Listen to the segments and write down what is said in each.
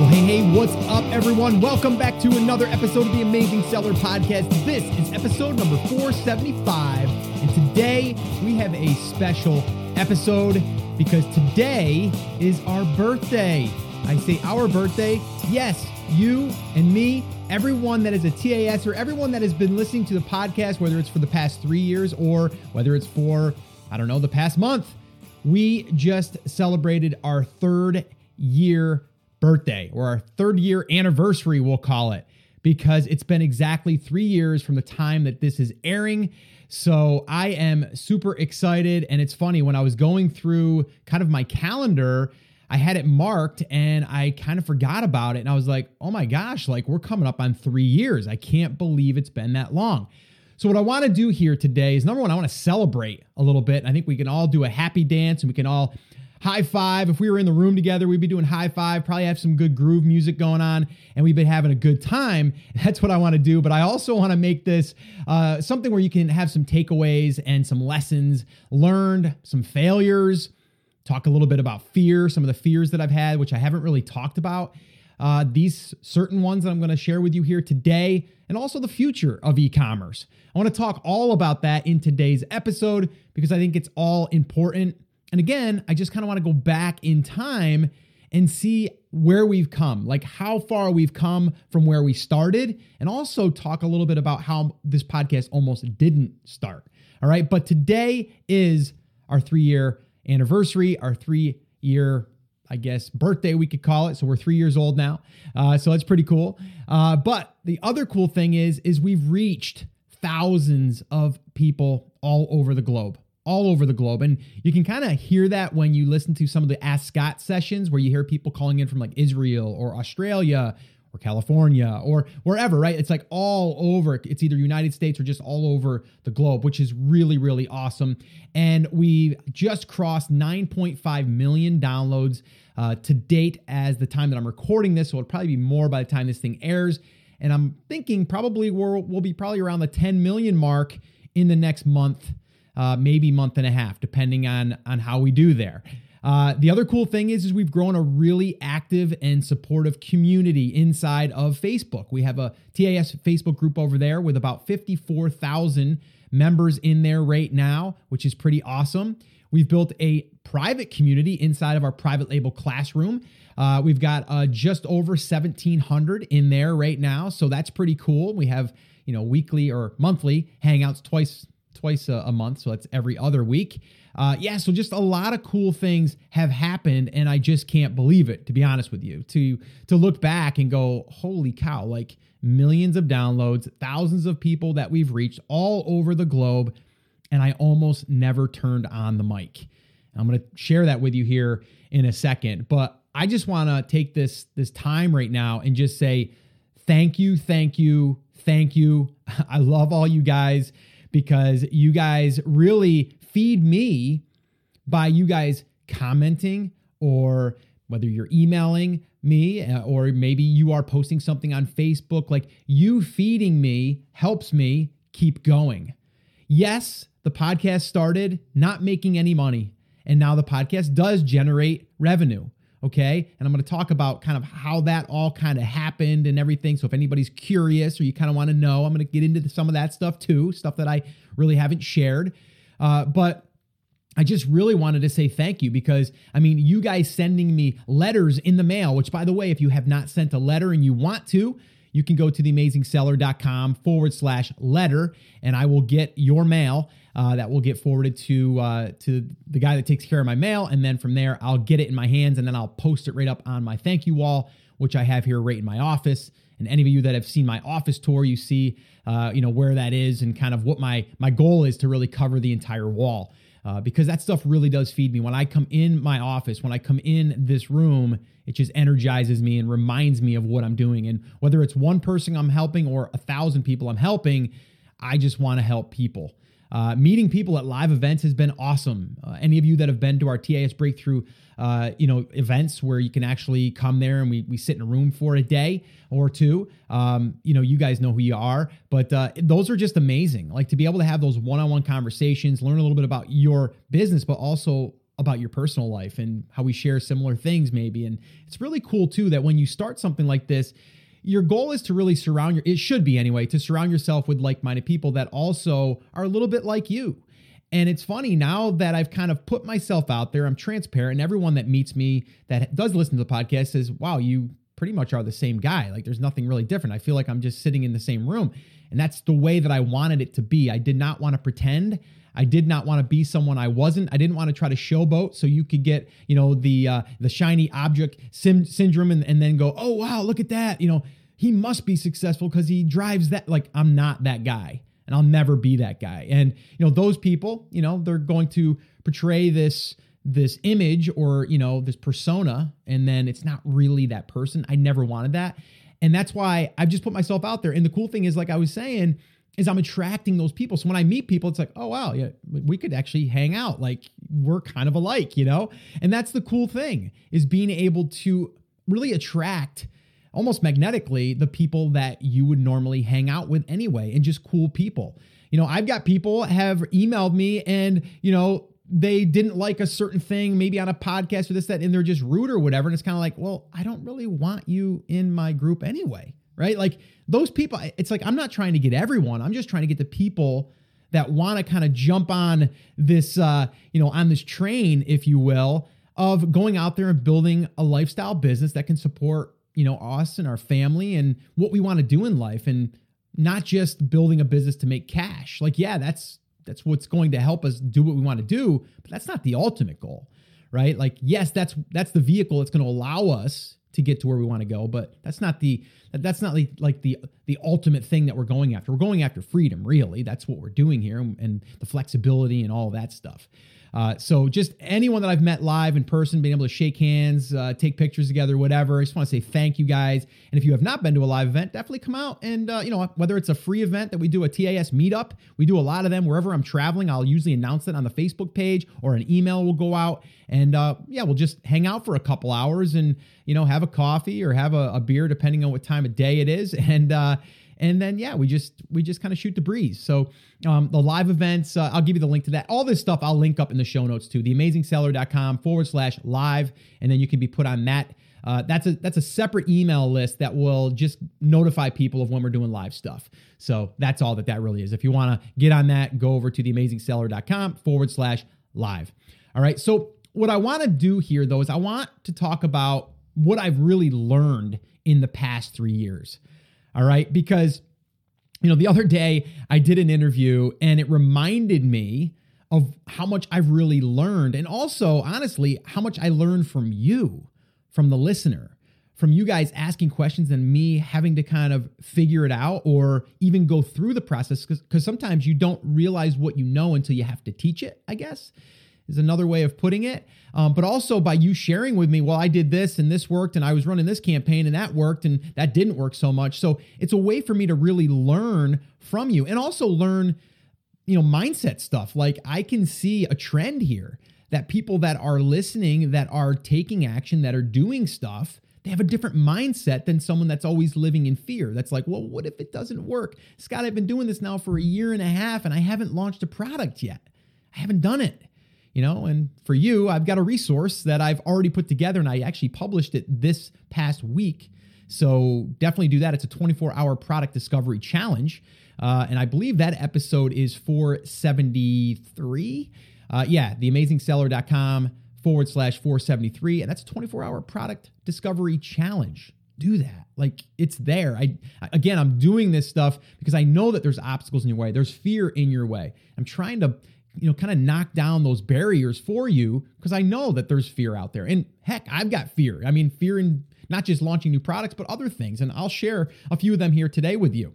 Well, hey, what's up, everyone? Welcome back to another episode of the Amazing Seller Podcast. This is episode number 475, and today we have a special episode because today is our birthday. I say our birthday. Yes, you and me, everyone that is a TAS or everyone that has been listening to the podcast, whether it's for the past 3 years or whether it's for, I don't know, the past month, we just celebrated our third year birthday, or our third year anniversary, we'll call it, because it's been exactly 3 years from the time that this is airing. So I am super excited. And it's funny, when I was going through kind of my calendar, I had it marked and I kind of forgot about it. And I was like, oh my gosh, like we're coming up on 3 years. I can't believe it's been that long. So what I want to do here today is, number one, I want to celebrate a little bit. I think we can all do a happy dance and we can all high five. If we were in the room together, we'd be doing high five, probably have some good groove music going on, and we've been having a good time. That's what I want to do. But I also want to make this something where you can have some takeaways and some lessons learned, some failures, talk a little bit about fear, some of the fears that I've had, which I haven't really talked about. These certain ones that I'm going to share with you here today, and also the future of e-commerce. I want to talk all about that in today's episode because I think it's all important. And again, I just kind of want to go back in time and see where we've come, like how far we've come from where we started, and also talk a little bit about how this podcast almost didn't start. All right. But today is our 3 year anniversary, our 3 year, I guess, birthday, we could call it. So we're 3 years old now. So that's pretty cool. But the other cool thing is we've reached thousands of people all over the globe. And you can kind of hear that when you listen to some of the Ask Scott sessions where you hear people calling in from like Israel or Australia or California or wherever, right? It's like all over. It's either United States or just all over the globe, which is really, really awesome. And we just crossed 9.5 million downloads to date as the time that I'm recording this. So it'll probably be more by the time this thing airs. And I'm thinking probably we'll be probably around the 10 million mark in the next month. Maybe month and a half, depending on how we do there. The other cool thing is we've grown a really active and supportive community inside of Facebook. We have a TAS Facebook group over there with about 54,000 members in there right now, which is pretty awesome. We've built a private community inside of our private label classroom. We've got just over 1,700 in there right now, so that's pretty cool. We have, you know, weekly or monthly hangouts twice a month. So that's every other week. So just a lot of cool things have happened and I just can't believe it, to be honest with you, to look back and go, holy cow, like millions of downloads, thousands of people that we've reached all over the globe. And I almost never turned on the mic. I'm going to share that with you here in a second, but I just want to take this time right now and just say, thank you. I love all you guys, because you guys really feed me by you guys commenting, or whether you're emailing me or maybe you are posting something on Facebook. Like, you feeding me helps me keep going. Yes, the podcast started not making any money, and now the podcast does generate revenue. Okay. And I'm going to talk about kind of how that all kind of happened and everything. So if anybody's curious or you kind of want to know, I'm going to get into some of that stuff too, stuff that I really haven't shared. But I just really wanted to say thank you, because I mean, you guys sending me letters in the mail, which, by the way, if you have not sent a letter and you want to, you can go to theamazingseller.com/letter, and I will get your mail. That will get forwarded to the guy that takes care of my mail. And then from there, I'll get it in my hands, and then I'll post it right up on my thank you wall, which I have here right in my office. And any of you that have seen my office tour, you see, where that is and kind of what my goal is to really cover the entire wall, because that stuff really does feed me. When I come in my office, when I come in this room, it just energizes me and reminds me of what I'm doing. And whether it's one person I'm helping or 1,000 people I'm helping, I just want to help people. Meeting people at live events has been awesome. Any of you that have been to our TAS Breakthrough, events where you can actually come there and we sit in a room for a day or two, you guys know who you are, but those are just amazing. Like, to be able to have those one-on-one conversations, learn a little bit about your business, but also about your personal life and how we share similar things maybe. And it's really cool too that when you start something like this, your goal is to really surround yourself with like-minded people that also are a little bit like you. And it's funny now that I've kind of put myself out there, I'm transparent, and everyone that meets me that does listen to the podcast says, wow, you pretty much are the same guy. Like there's nothing really different. I feel like I'm just sitting in the same room. And that's the way that I wanted it to be. I did not want to pretend. I did not want to be someone I wasn't. I didn't want to try to showboat so you could get, the shiny object syndrome and then go, oh, wow, look at that. He must be successful because he drives that. Like, I'm not that guy and I'll never be that guy. And, those people, they're going to portray this image or, this persona, and then it's not really that person. I never wanted that. And that's why I've just put myself out there. And the cool thing is, like I was saying, is I'm attracting those people. So when I meet people, it's like, oh, wow, yeah, we could actually hang out. Like we're kind of alike, And that's the cool thing, is being able to really attract almost magnetically the people that you would normally hang out with anyway, and just cool people. I've got people have emailed me and, they didn't like a certain thing, maybe on a podcast or this, that, and they're just rude or whatever. And it's kind of like, well, I don't really want you in my group anyway, right? Like those people, it's like, I'm not trying to get everyone. I'm just trying to get the people that want to kind of jump on this, on this train, if you will, of going out there and building a lifestyle business that can support, us and our family and what we want to do in life, and not just building a business to make cash. Like, yeah, that's what's going to help us do what we want to do, but that's not the ultimate goal, right? Like, yes, that's the vehicle that's going to allow us to get to where we want to go, but that's not the ultimate thing that we're going after. We're going after freedom, really. That's what we're doing here, and the flexibility and all that stuff. So just anyone that I've met live in person, being able to shake hands, take pictures together, whatever. I just want to say thank you guys. And if you have not been to a live event, definitely come out and, whether it's a free event that we do, a TAS meetup, we do a lot of them wherever I'm traveling. I'll usually announce it on the Facebook page, or an email will go out, and, we'll just hang out for a couple hours and, have a coffee or have a beer, depending on what time of day it is. And then we just kind of shoot the breeze. So the live events, I'll give you the link to that. All this stuff I'll link up in the show notes too. theamazingseller.com/live, and then you can be put on that. That's a separate email list that will just notify people of when we're doing live stuff. So that's all that really is. If you want to get on that, go over to theamazingseller.com/live. All right. So what I want to do here though is I want to talk about what I've really learned in the past 3 years. All right. Because, the other day I did an interview and it reminded me of how much I've really learned. And also, honestly, how much I learned from you, from the listener, from you guys asking questions and me having to kind of figure it out or even go through the process. Because sometimes you don't realize what you know until you have to teach it, I guess, is another way of putting it. But also by you sharing with me, well, I did this and this worked, and I was running this campaign and that worked, and that didn't work so much. So it's a way for me to really learn from you, and also learn, mindset stuff. Like I can see a trend here that people that are listening, that are taking action, that are doing stuff, they have a different mindset than someone that's always living in fear. That's like, well, what if it doesn't work? Scott, I've been doing this now for 1.5 years and I haven't launched a product yet. I haven't done it. And for you, I've got a resource that I've already put together, and I actually published it this past week. So definitely do that. It's a 24-hour product discovery challenge. And I believe that episode is 473. theamazingseller.com/473. And that's a 24-hour product discovery challenge. Do that. Like it's there. I'm doing this stuff because I know that there's obstacles in your way. There's fear in your way. I'm trying to kind of knock down those barriers for you, because I know that there's fear out there. And heck, I've got fear. I mean, fear in not just launching new products, but other things. And I'll share a few of them here today with you.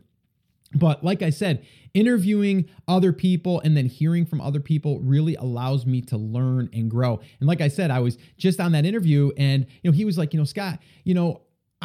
But like I said, interviewing other people and then hearing from other people really allows me to learn and grow. And like I said, I was just on that interview and, he was like, Scott,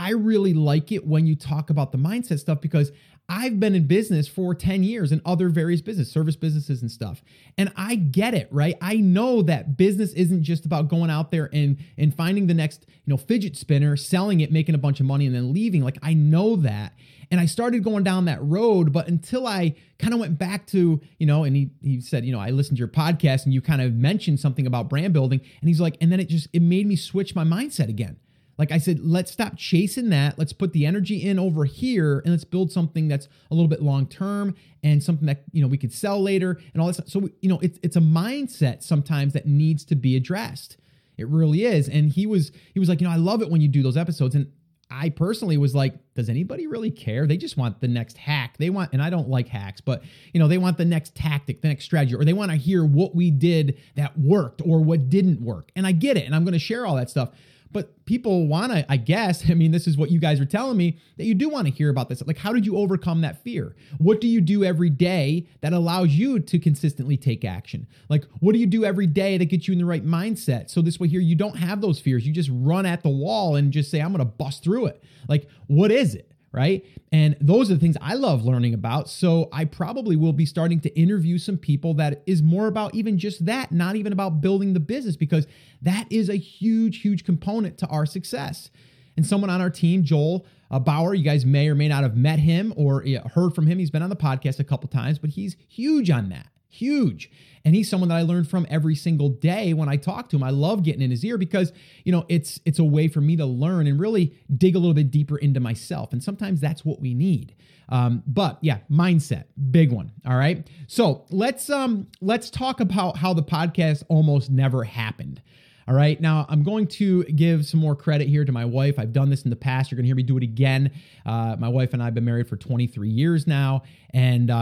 I really like it when you talk about the mindset stuff because I've been in business for 10 years and other various business, service businesses and stuff. And I get it, right? I know that business isn't just about going out there and finding the next, fidget spinner, selling it, making a bunch of money and then leaving. Like I know that. And I started going down that road, but until I kind of went back to, and he said, I listened to your podcast and you kind of mentioned something about brand building. And he's like, and then it made me switch my mindset again. Like I said, let's stop chasing that. Let's put the energy in over here and let's build something that's a little bit long-term and something that, we could sell later and all that stuff. So, it's a mindset sometimes that needs to be addressed. It really is. And he was like, I love it when you do those episodes. And I personally was like, does anybody really care? They just want the next hack. And I don't like hacks, but they want the next tactic, the next strategy, or they want to hear what we did that worked or what didn't work. And I get it. And I'm going to share all that stuff. But people want to, this is what you guys are telling me, that you do want to hear about this. Like, how did you overcome that fear? What do you do every day that allows you to consistently take action? Like, what do you do every day that gets you in the right mindset? So this way here, you don't have those fears. You just run at the wall and just say, I'm going to bust through it. Like, what is it? Right? And those are the things I love learning about. So I probably will be starting to interview some people that is more about even just that, not even about building the business, because that is a huge, huge component to our success. And someone on our team, Joel Bauer, you guys may or may not have met him or heard from him. He's been on the podcast a couple times, but he's huge on that. Huge. And he's someone that I learn from every single day when I talk to him. I love getting in his ear because, it's a way for me to learn and really dig a little bit deeper into myself. And sometimes that's what we need. Mindset, big one. All right. So let's talk about how the podcast almost never happened. All right. Now I'm going to give some more credit here to my wife. I've done this in the past. You're going to hear me do it again. My wife and I have been married for 23 years now. And,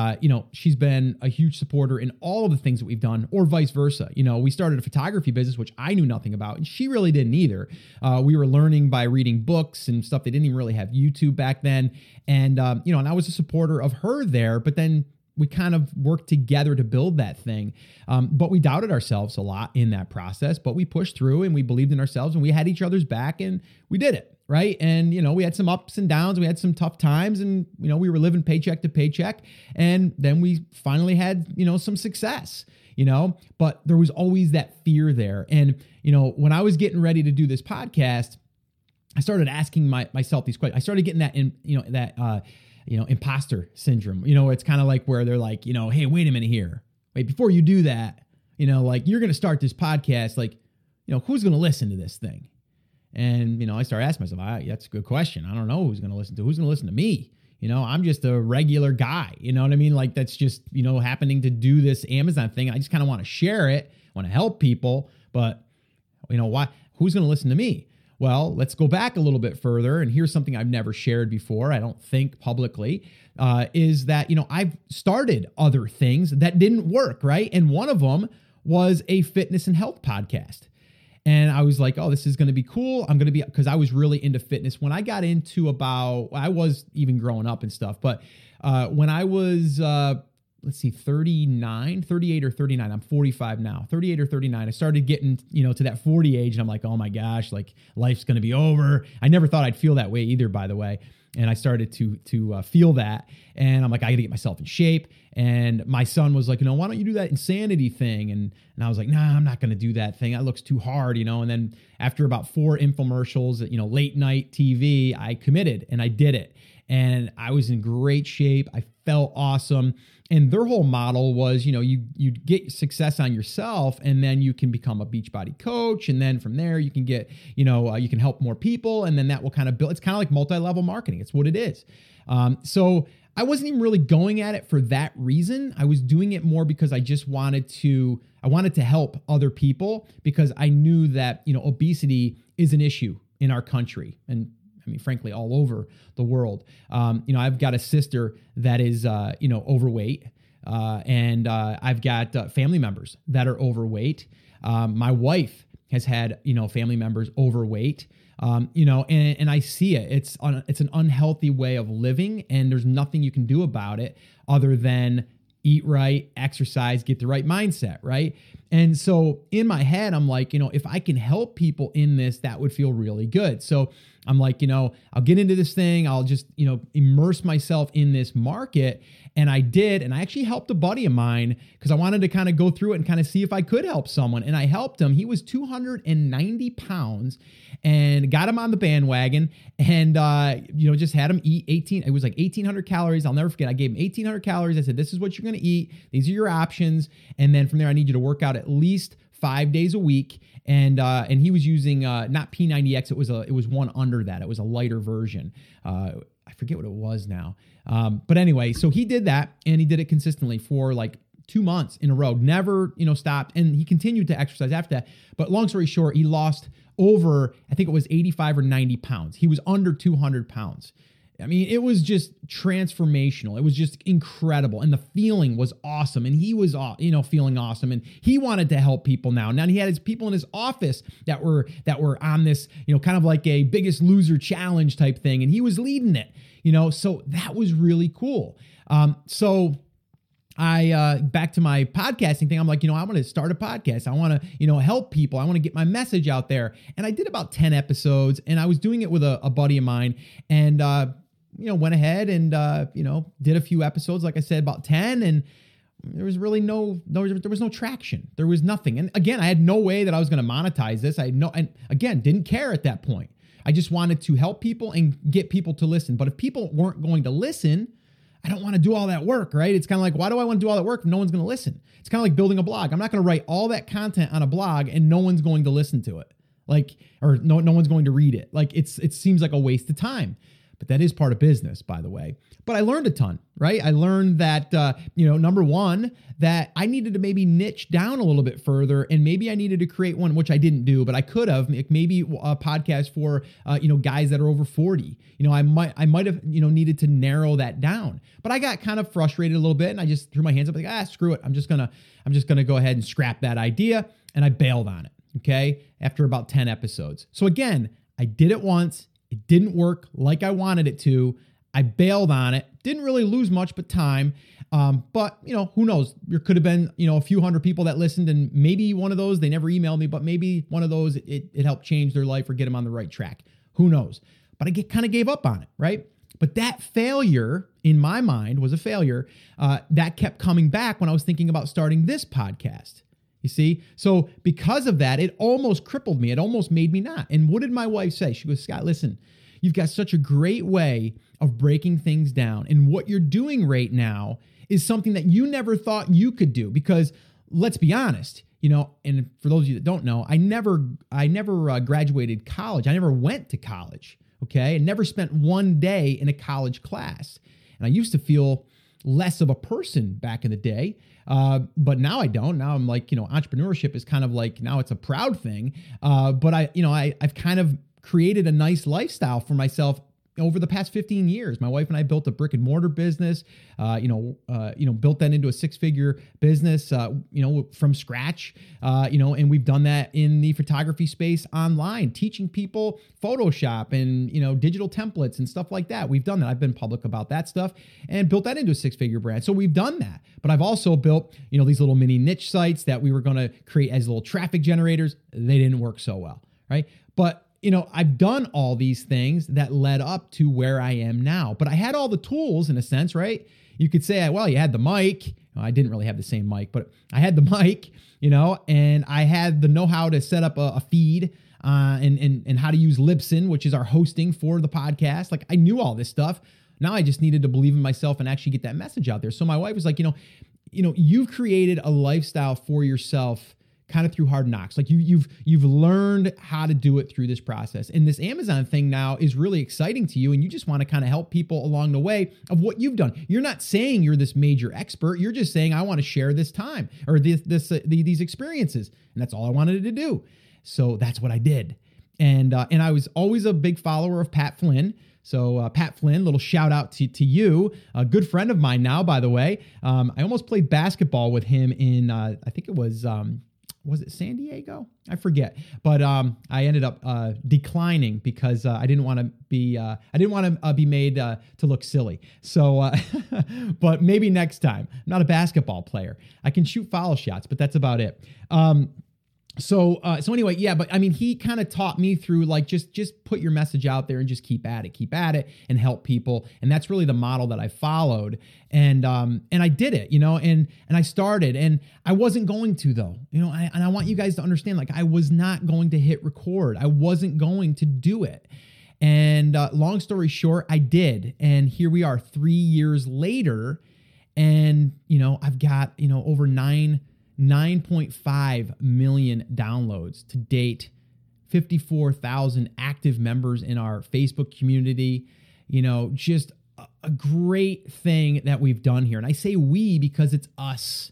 she's been a huge supporter in all of the things that we've done, or vice versa. We started a photography business, which I knew nothing about, and she really didn't either. We were learning by reading books and stuff. They didn't even really have YouTube back then. And, and I was a supporter of her there, but then we kind of worked together to build that thing. But we doubted ourselves a lot in that process, but we pushed through and we believed in ourselves and we had each other's back and we did it. Right. And, we had some ups and downs. We had some tough times and, we were living paycheck to paycheck. And then we finally had, some success, but there was always that fear there. And, when I was getting ready to do this podcast, I started asking myself these questions. I started getting that in, imposter syndrome, it's kind of like where they're like, hey, wait a minute here. Wait, before you do that, you're going to start this podcast. Like, who's going to listen to this thing? And, I start asking myself, that's a good question. I don't know who's going to listen to me. I'm just a regular guy, That's just, happening to do this Amazon thing. I just kind of want to share it, want to help people, but why, who's going to listen to me? Well, let's go back a little bit further, and here's something I've never shared before, I don't think publicly, is that, I've started other things that didn't work, right? And one of them was a fitness and health podcast. And I was like, oh, this is going to be cool. Because I was really into fitness when I got into I was even growing up and stuff, but when I was, 38 or 39. I'm 45 now, 38 or 39. I started getting, to that 40 age and I'm like, oh my gosh, like life's going to be over. I never thought I'd feel that way either, by the way. And I started to feel that. And I'm like, I got to get myself in shape. And my son was like, why don't you do that Insanity thing? And I was like, nah, I'm not going to do that thing. That looks too hard, And then after about 4 infomercials, late night TV, I committed and I did it. And I was in great shape. I felt awesome. And their whole model was, you get success on yourself and then you can become a Beachbody coach. And then from there you can get, you can help more people. And then that will kind of build. It's kind of like multi-level marketing. It's what it is. So I wasn't even really going at it for that reason. I was doing it more because I just wanted to help other people because I knew that, obesity is an issue in our country. And frankly, all over the world. I've got a sister that is, overweight, and I've got family members that are overweight. My wife has had, family members overweight, and I see it. It's an unhealthy way of living, and there's nothing you can do about it other than eat right, exercise, get the right mindset, right? And so in my head, I'm like, you know, if I can help people in this, that would feel really good. So I'm like, you know, I'll get into this thing. I'll just, you know, immerse myself in this market. And I did. And I actually helped a buddy of mine because I wanted to kind of go through it and kind of see if I could help someone. And I helped him. He was 290 pounds and got him on the bandwagon and, you know, just had him eat it was like 1,800 calories. I'll never forget. I gave him 1,800 calories. I said, this is what you're going to eat. These are your options. And then from there, I need you to work out at least 5 days a week. And he was using, not P90X. It was one under that. It was a lighter version. I forget what it was now. But anyway, so he did that and he did it consistently for like 2 months in a row, never, you know, stopped. And he continued to exercise after that. But long story short, he lost over, I think it was 85 or 90 pounds. He was under 200 pounds. I mean, it was just transformational. It was just incredible. And the feeling was awesome. And he was, you know, feeling awesome. And he wanted to help people now. Now he had his people in his office that were on this, you know, kind of like a Biggest Loser challenge type thing. And he was leading it, you know, so that was really cool. So I, back to my podcasting thing, I'm like, you know, I want to start a podcast. I want to, you know, help people. I want to get my message out there. And I did about 10 episodes and I was doing it with a buddy of mine and, you know, went ahead and, you know, did a few episodes, like I said, about 10, and there was really there was no traction. There was nothing. And again, I had no way that I was going to monetize this. And again, didn't care at that point. I just wanted to help people and get people to listen. But if people weren't going to listen, I don't want to do all that work, right? It's kind of like, why do I want to do all that work if no one's going to listen? It's kind of like building a blog. I'm not going to write all that content on a blog and no one's going to listen to it. Like, or no one's going to read it. Like it seems like a waste of time. But that is part of business, by the way. But I learned a ton, right? I learned that, you know, number one, that I needed to maybe niche down a little bit further, and maybe I needed to create one, which I didn't do, but I could have, maybe a podcast for, you know, guys that are over 40. You know, I might have, you know, needed to narrow that down, but I got kind of frustrated a little bit, and I just threw my hands up like, screw it. I'm just gonna go ahead and scrap that idea, and I bailed on it. Okay, after about 10 episodes. So again, I did it once. It didn't work like I wanted it to. I bailed on it. Didn't really lose much but time. But, you know, who knows? There could have been, you know, a few hundred people that listened, and maybe one of those, they never emailed me, but maybe one of those, it helped change their life or get them on the right track. Who knows? But I kind of gave up on it, right? But that failure, in my mind, was a failure that kept coming back when I was thinking about starting this podcast. You see? So because of that, it almost crippled me. It almost made me not. And what did my wife say? She goes, Scott, listen, you've got such a great way of breaking things down. And what you're doing right now is something that you never thought you could do, because let's be honest, you know, and for those of you that don't know, I never graduated college. I never went to college. Okay. I never spent one day in a college class. And I used to feel less of a person back in the day. But now I don't. Now I'm like, you know, entrepreneurship is kind of like, now it's a proud thing. But I've kind of created a nice lifestyle for myself over the past 15 years. My wife and I built a brick and mortar business, built that into a 6-figure business, from scratch, and we've done that in the photography space online, teaching people Photoshop and, you know, digital templates and stuff like that. We've done that. I've been public about that stuff and built that into a 6-figure brand. So we've done that, but I've also built, you know, these little mini niche sites that we were going to create as little traffic generators. They didn't work so well. Right. But you know, I've done all these things that led up to where I am now, but I had all the tools in a sense, right? You could say, well, you had the mic. Well, I didn't really have the same mic, but I had the mic, you know, and I had the know-how to set up a feed, and how to use Libsyn, which is our hosting for the podcast. Like I knew all this stuff. Now I just needed to believe in myself and actually get that message out there. So my wife was like, you know, you've created a lifestyle for yourself kind of through hard knocks. Like you've learned how to do it through this process. And this Amazon thing now is really exciting to you. And you just want to kind of help people along the way of what you've done. You're not saying you're this major expert. You're just saying, I want to share this time or these experiences. And that's all I wanted to do. So that's what I did. And I was always a big follower of Pat Flynn. So Pat Flynn, little shout out to you, a good friend of mine now, by the way. I almost played basketball with him in, I think it was, was it San Diego? I forget. But I ended up declining because I didn't want to be made to look silly. So, but maybe next time. I'm not a basketball player. I can shoot foul shots, but that's about it. So anyway, yeah, but I mean, he kind of taught me through like, just put your message out there and just keep at it and help people. And that's really the model that I followed. And I did it, and I started, and I wasn't going to though, and I want you guys to understand, like I was not going to hit record. I wasn't going to do it. And long story short, I did. And here we are 3 years later. And, I've got, over 9.5 million downloads to date, 54,000 active members in our Facebook community, just a great thing that we've done here. And I say we because it's us,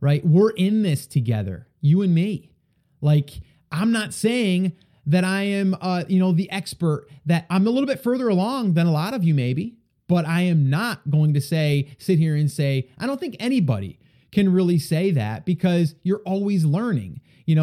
right? We're in this together, you and me. Like, I'm not saying that I am, the expert, that I'm a little bit further along than a lot of you maybe, but I am not going to sit here and say, I don't think anybody can really say that, because you're always learning.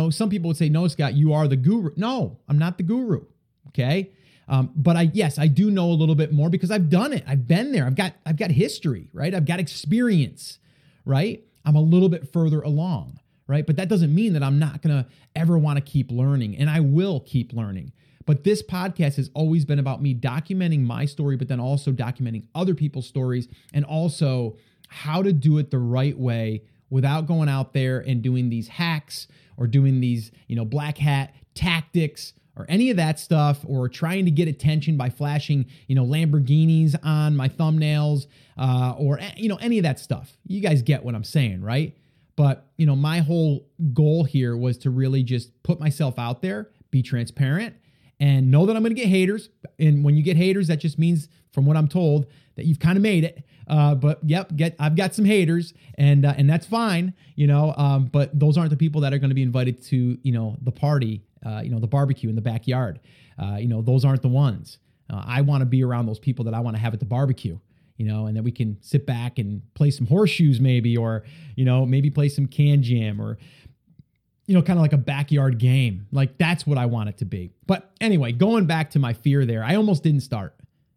Some people would say, no, Scott, you are the guru. No, I'm not the guru. Okay. But I do know a little bit more because I've done it. I've been there. I've got history, right? I've got experience, right? I'm a little bit further along, right? But that doesn't mean that I'm not going to ever want to keep learning, and I will keep learning. But this podcast has always been about me documenting my story, but then also documenting other people's stories, and also how to do it the right way without going out there and doing these hacks or doing these, black hat tactics or any of that stuff, or trying to get attention by flashing, Lamborghinis on my thumbnails, or, any of that stuff. You guys get what I'm saying, right? But, my whole goal here was to really just put myself out there, be transparent, and know that I'm going to get haters. And when you get haters, that just means, from what I'm told, that you've kind of made it. I've got some haters, and that's fine, but those aren't the people that are going to be invited to, the party, the barbecue in the backyard. Those aren't the ones. I want to be around those people that I want to have at the barbecue, and that we can sit back and play some horseshoes maybe, or, maybe play some can jam, or, kind of like a backyard game. Like, that's what I want it to be. But anyway, going back to my fear there, I almost didn't start.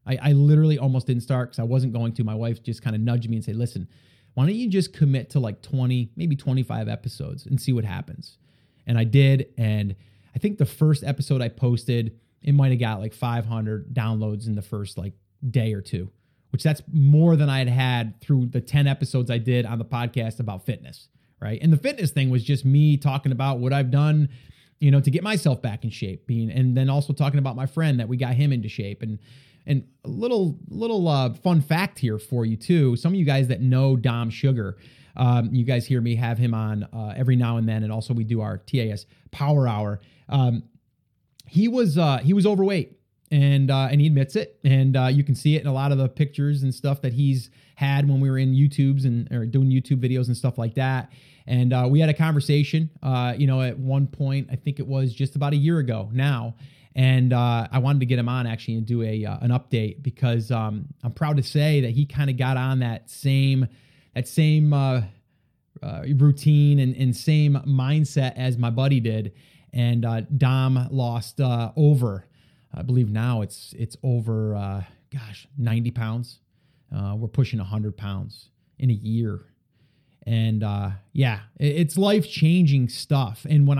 I literally almost didn't start because I wasn't going to. My wife just kind of nudged me and said, listen, why don't you just commit to like 20, maybe 25 episodes and see what happens? And I did. And I think the first episode I posted, it might've got like 500 downloads in the first like day or two, which that's more than I had through the 10 episodes I did on the podcast about fitness, right? And the fitness thing was just me talking about what I've done, to get myself back in shape, and then also talking about my friend that we got him into shape. And a little fun fact here for you too. Some of you guys that know Dom Sugar, you guys hear me have him on every now and then, and also we do our TAS Power Hour. He was overweight, and he admits it, and you can see it in a lot of the pictures and stuff that he's had when we were in YouTubes or doing YouTube videos and stuff like that. And we had a conversation, at one point, I think it was just about a year ago now. And I wanted to get him on actually and do an update, because I'm proud to say that he kind of got on that same routine and same mindset as my buddy did. And Dom lost over, I believe now it's over, 90 pounds. We're pushing 100 pounds in a year. And it's life-changing stuff. And when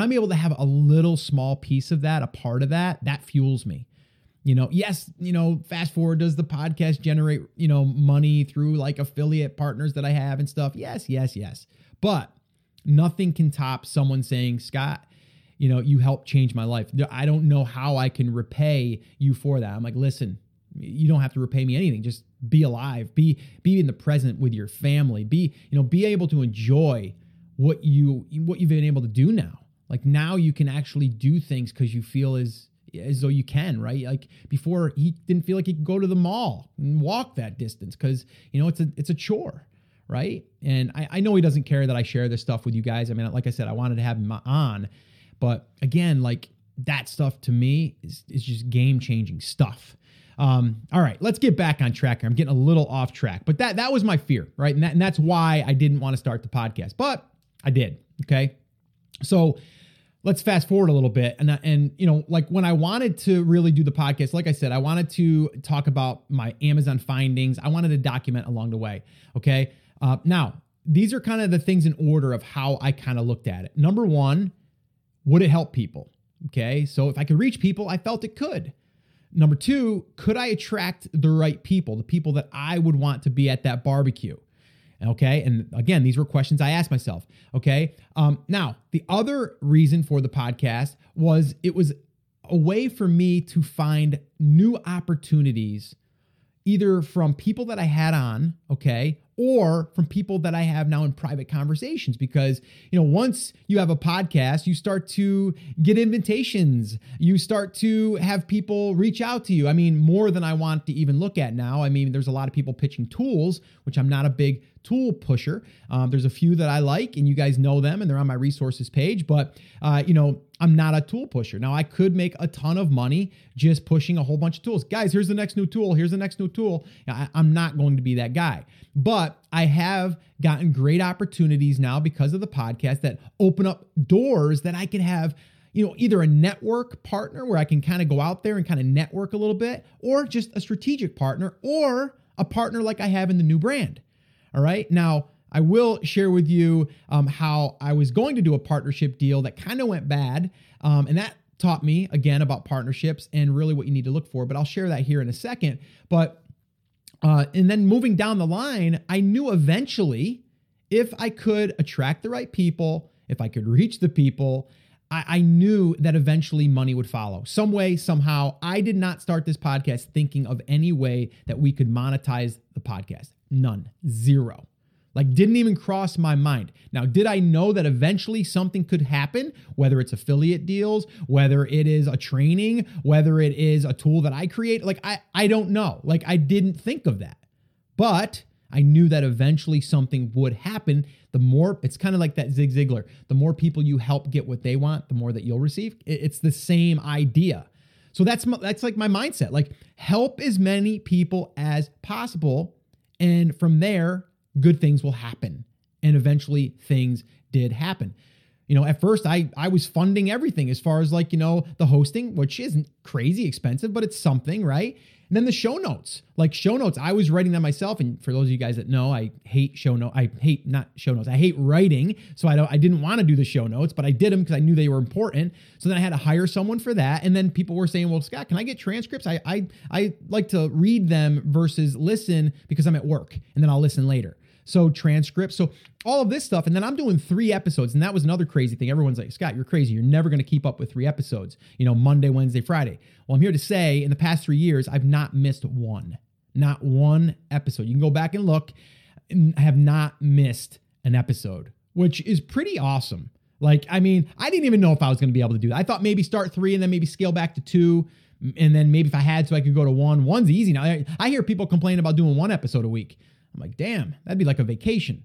I'm able to have a little small piece of that, a part of that, that fuels me. Fast forward, does the podcast generate, money through like affiliate partners that I have and stuff? Yes. But nothing can top someone saying, Scott, you helped change my life. I don't know how I can repay you for that. I'm like, listen, you don't have to repay me anything. Just be alive, be in the present with your family, be able to enjoy what you've been able to do now. Like, now you can actually do things because you feel as though you can, right? Like, before, he didn't feel like he could go to the mall and walk that distance because, it's a chore, right? And I know he doesn't care that I share this stuff with you guys. I mean, like I said, I wanted to have him on, but again, like, that stuff to me is just game-changing stuff. All right, let's get back on track here. I'm getting a little off track, but that was my fear, right? And that's why I didn't want to start the podcast, but I did. Okay. So let's fast forward a little bit. And you know, like when I wanted to really do the podcast, like I said, I wanted to talk about my Amazon findings. I wanted to document along the way. Okay. Now these are kind of the things in order of how I kind of looked at it. Number one, would it help people? Okay. So if I could reach people, I felt it could. Number two, could I attract the right people, the people that I would want to be at that barbecue? Okay. And again, these were questions I asked myself. Okay. Now, the other reason for the podcast was it was a way for me to find new opportunities, either from people that I had on, okay, or from people that I have now in private conversations. Because, you know, once you have a podcast, you start to get invitations. You start to have people reach out to you. I mean, more than I want to even look at now. I mean, there's a lot of people pitching tools, which I'm not a big tool pusher. There's a few that I like, and you guys know them, and they're on my resources page. But, you know, I'm not a tool pusher. Now, I could make a ton of money just pushing a whole bunch of tools. Guys, here's the next new tool. Here's the next new tool. I'm not going to be that guy. But I have gotten great opportunities now because of the podcast that open up doors that I can have, you know, either a network partner where I can kind of go out there and kind of network a little bit, or just a strategic partner, or a partner like I have in the new brand. All right. Now, I will share with you how I was going to do a partnership deal that kind of went bad. And that taught me again about partnerships and really what you need to look for. But I'll share that here in a second. But and then moving down the line, I knew eventually if I could attract the right people, if I could reach the people, I knew that eventually money would follow some way, somehow. I did not start this podcast thinking of any way that we could monetize the podcast. None. Zero. Like didn't even cross my mind. Now, did I know that eventually something could happen, whether it's affiliate deals, whether it is a training, whether it is a tool that I create? Like, I don't know. Like, I didn't think of that. But I knew that eventually something would happen. The more, it's kind of like that Zig Ziglar. The more people you help get what they want, the more that you'll receive. It's the same idea. So that's like my mindset. Like, help as many people as possible. And from there, good things will happen. And eventually things did happen. You know, at first I was funding everything as far as like, you know, the hosting, which isn't crazy expensive, but it's something, right? And then the show notes, I was writing them myself. And for those of you guys that know, I hate show notes. I hate writing. So I didn't want to do the show notes, but I did them because I knew they were important. So then I had to hire someone for that. And then people were saying, well, Scott, can I get transcripts? I like to read them versus listen because I'm at work and then I'll listen later. So transcripts, so all of this stuff. And then I'm doing 3 episodes. And that was another crazy thing. Everyone's like, Scott, you're crazy. You're never going to keep up with 3 episodes, you know, Monday, Wednesday, Friday. Well, I'm here to say in the past 3 years, I've not missed not one episode. You can go back and look, and I have not missed an episode, which is pretty awesome. Like, I mean, I didn't even know if I was going to be able to do that. I thought maybe start 3 and then maybe scale back to 2. And then maybe if I had to, I could go to 1. 1's easy. Now I hear people complain about doing 1 episode a week. I'm like, damn, that'd be like a vacation,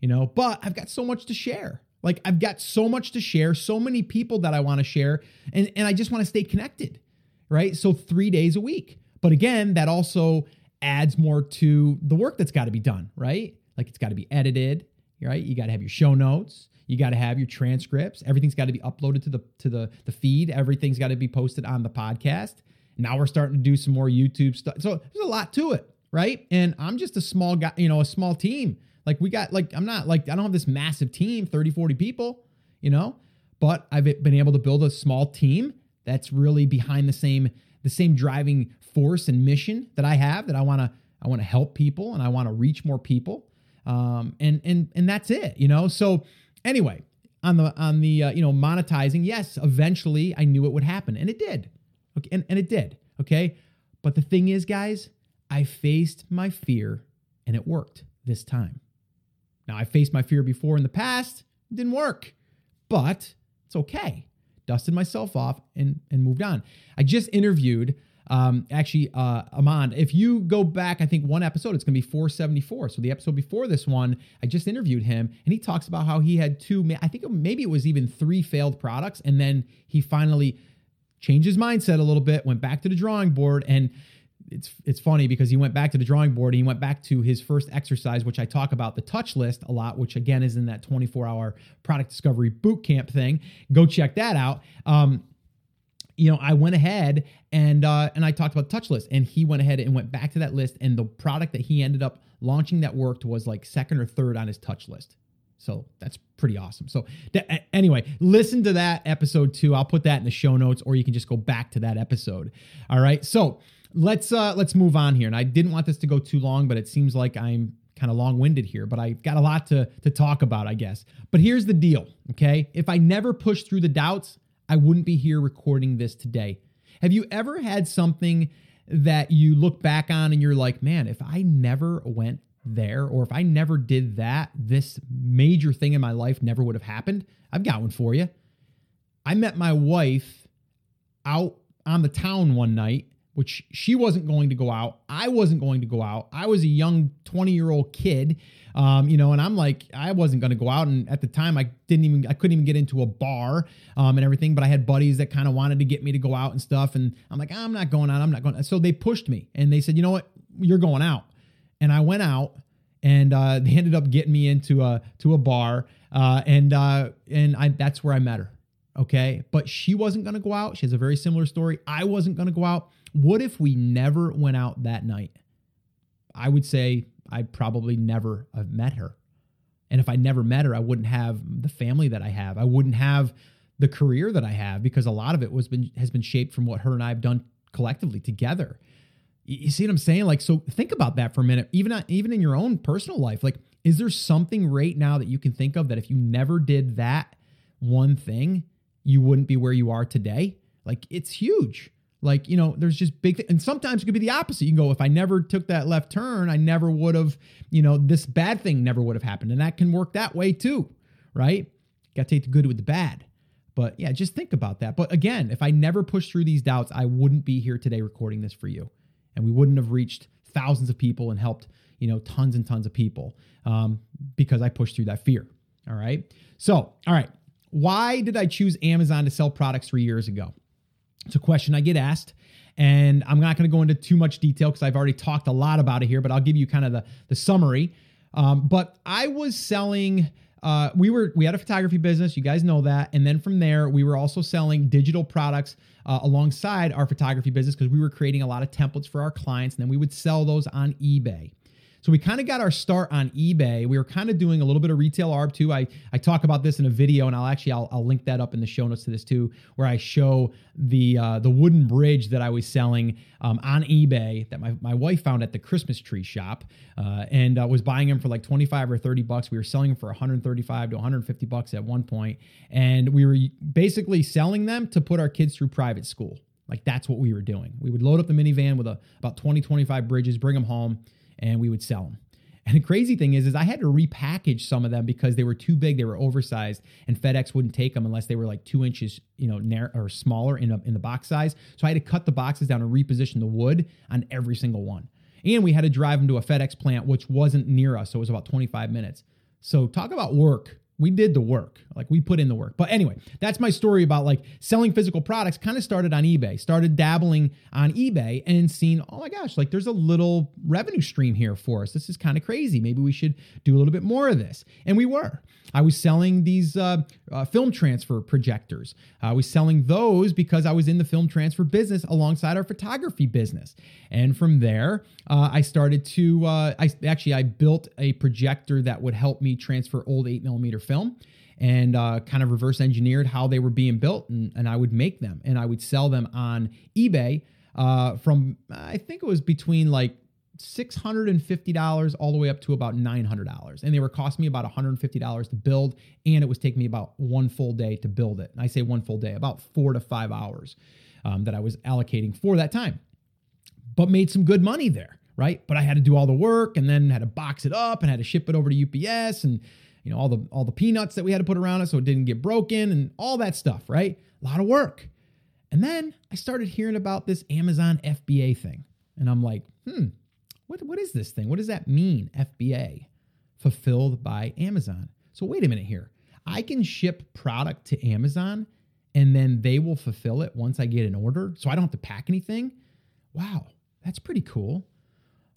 you know, but I've got so much to share. Like I've got so much to share, so many people that I want to share, and I just want to stay connected, right? So 3 days a week. But again, that also adds more to the work that's got to be done, right? Like it's got to be edited, right? You got to have your show notes. You got to have your transcripts. Everything's got to be uploaded to the feed. Everything's got to be posted on the podcast. Now we're starting to do some more YouTube stuff. So there's a lot to it. Right. And I'm just a small guy, you know, a small team. Like we got like, I'm not like, I don't have this massive team, 30, 40 people, you know, but I've been able to build a small team that's really behind the same driving force and mission that I have, that I want to help people and I want to reach more people. And that's it, you know? So anyway, on the you know, monetizing, yes, eventually I knew it would happen and it did. Okay. And it did. Okay. But the thing is, guys, I faced my fear and it worked this time. Now, I faced my fear before in the past. It didn't work, but it's okay. Dusted myself off and moved on. I just interviewed, Amand. If you go back, I think one episode, it's going to be 474. So the episode before this one, I just interviewed him and he talks about how he had 2, I think maybe it was even 3 failed products. And then he finally changed his mindset a little bit, went back to the drawing board and it's funny because he went back to the drawing board and he went back to his first exercise, which I talk about, the touch list, a lot, which again is in that 24-hour product discovery boot camp thing. Go check that out. I went ahead and I talked about the touch list, and he went ahead and went back to that list, and the product that he ended up launching that worked was like second or third on his touch list. So that's pretty awesome. So anyway, listen to that episode too. I'll put that in the show notes, or you can just go back to that episode. All right. So let's move on here. And I didn't want this to go too long, but it seems like I'm kind of long-winded here, but I've got a lot to talk about, I guess. But here's the deal. Okay. If I never pushed through the doubts, I wouldn't be here recording this today. Have you ever had something that you look back on and you're like, man, if I never went there, or if I never did that, this major thing in my life never would have happened? I've got one for you. I met my wife out on the town one night, which she wasn't going to go out. I wasn't going to go out. I was a young 20-year-old kid, and I'm like, I wasn't going to go out. And at the time I couldn't even get into a bar and everything, but I had buddies that kind of wanted to get me to go out and stuff. And I'm like, I'm not going out. I'm not going. So they pushed me and they said, you know what? You're going out. And I went out, and they ended up getting me into a bar, and that's where I met her. Okay, but she wasn't going to go out. She has a very similar story. I wasn't going to go out. What if we never went out that night? I would say I probably never have met her, and if I never met her, I wouldn't have the family that I have. I wouldn't have the career that I have, because a lot of it has been shaped from what her and I have done collectively together. You see what I'm saying? Like, so think about that for a minute, even in your own personal life. Like, is there something right now that you can think of that if you never did that one thing, you wouldn't be where you are today? Like, it's huge. Like, there's just big and sometimes it could be the opposite. You can go, if I never took that left turn, I never would have, this bad thing never would have happened. And that can work that way too, right? Got to take the good with the bad. But yeah, just think about that. But again, if I never pushed through these doubts, I wouldn't be here today recording this for you. And we wouldn't have reached thousands of people and helped, tons and tons of people because I pushed through that fear. All right. So, all right. Why did I choose Amazon to sell products 3 years ago? It's a question I get asked, and I'm not going to go into too much detail because I've already talked a lot about it here, but I'll give you kind of the summary. But I was selling... we had a photography business, you guys know that. And then from there, we were also selling digital products alongside our photography business because we were creating a lot of templates for our clients. And then we would sell those on eBay. So we kind of got our start on eBay. We were kind of doing a little bit of retail arb too. I talk about this in a video, and I'll link that up in the show notes to this too, where I show the wooden bridge that I was selling on eBay that my wife found at the Christmas tree shop and was buying them for like $25 or $30. We were selling them for $135 to $150 at one point, and we were basically selling them to put our kids through private school. Like, that's what we were doing. We would load up the minivan with about 20, 25 bridges, bring them home, and we would sell them. And the crazy thing is I had to repackage some of them because they were too big, they were oversized, and FedEx wouldn't take them unless they were like 2 inches, or smaller in the box size. So I had to cut the boxes down and reposition the wood on every single one. And we had to drive them to a FedEx plant, which wasn't near us, so it was about 25 minutes. So talk about work. We did the work. Like, we put in the work. But anyway, that's my story about like selling physical products. Kind of started on eBay, started dabbling on eBay and seeing, oh my gosh, like there's a little revenue stream here for us. This is kind of crazy. Maybe we should do a little bit more of this. And we were. I was selling these film transfer projectors. I was selling those because I was in the film transfer business alongside our photography business. And from there, I built a projector that would help me transfer old 8mm film, and kind of reverse engineered how they were being built, and I would make them and I would sell them on eBay from, I think it was between like $650 all the way up to about $900. And they were costing me about $150 to build, and it was taking me about one full day to build it. And I say one full day, about 4 to 5 hours that I was allocating for that time, but made some good money there, right? But I had to do all the work and then had to box it up and had to ship it over to UPS and all the peanuts that we had to put around it so it didn't get broken and all that stuff, right? A lot of work. And then I started hearing about this Amazon FBA thing. And I'm like, what is this thing? What does that mean? FBA, fulfilled by Amazon. So wait a minute here. I can ship product to Amazon and then they will fulfill it once I get an order, so I don't have to pack anything. Wow, that's pretty cool.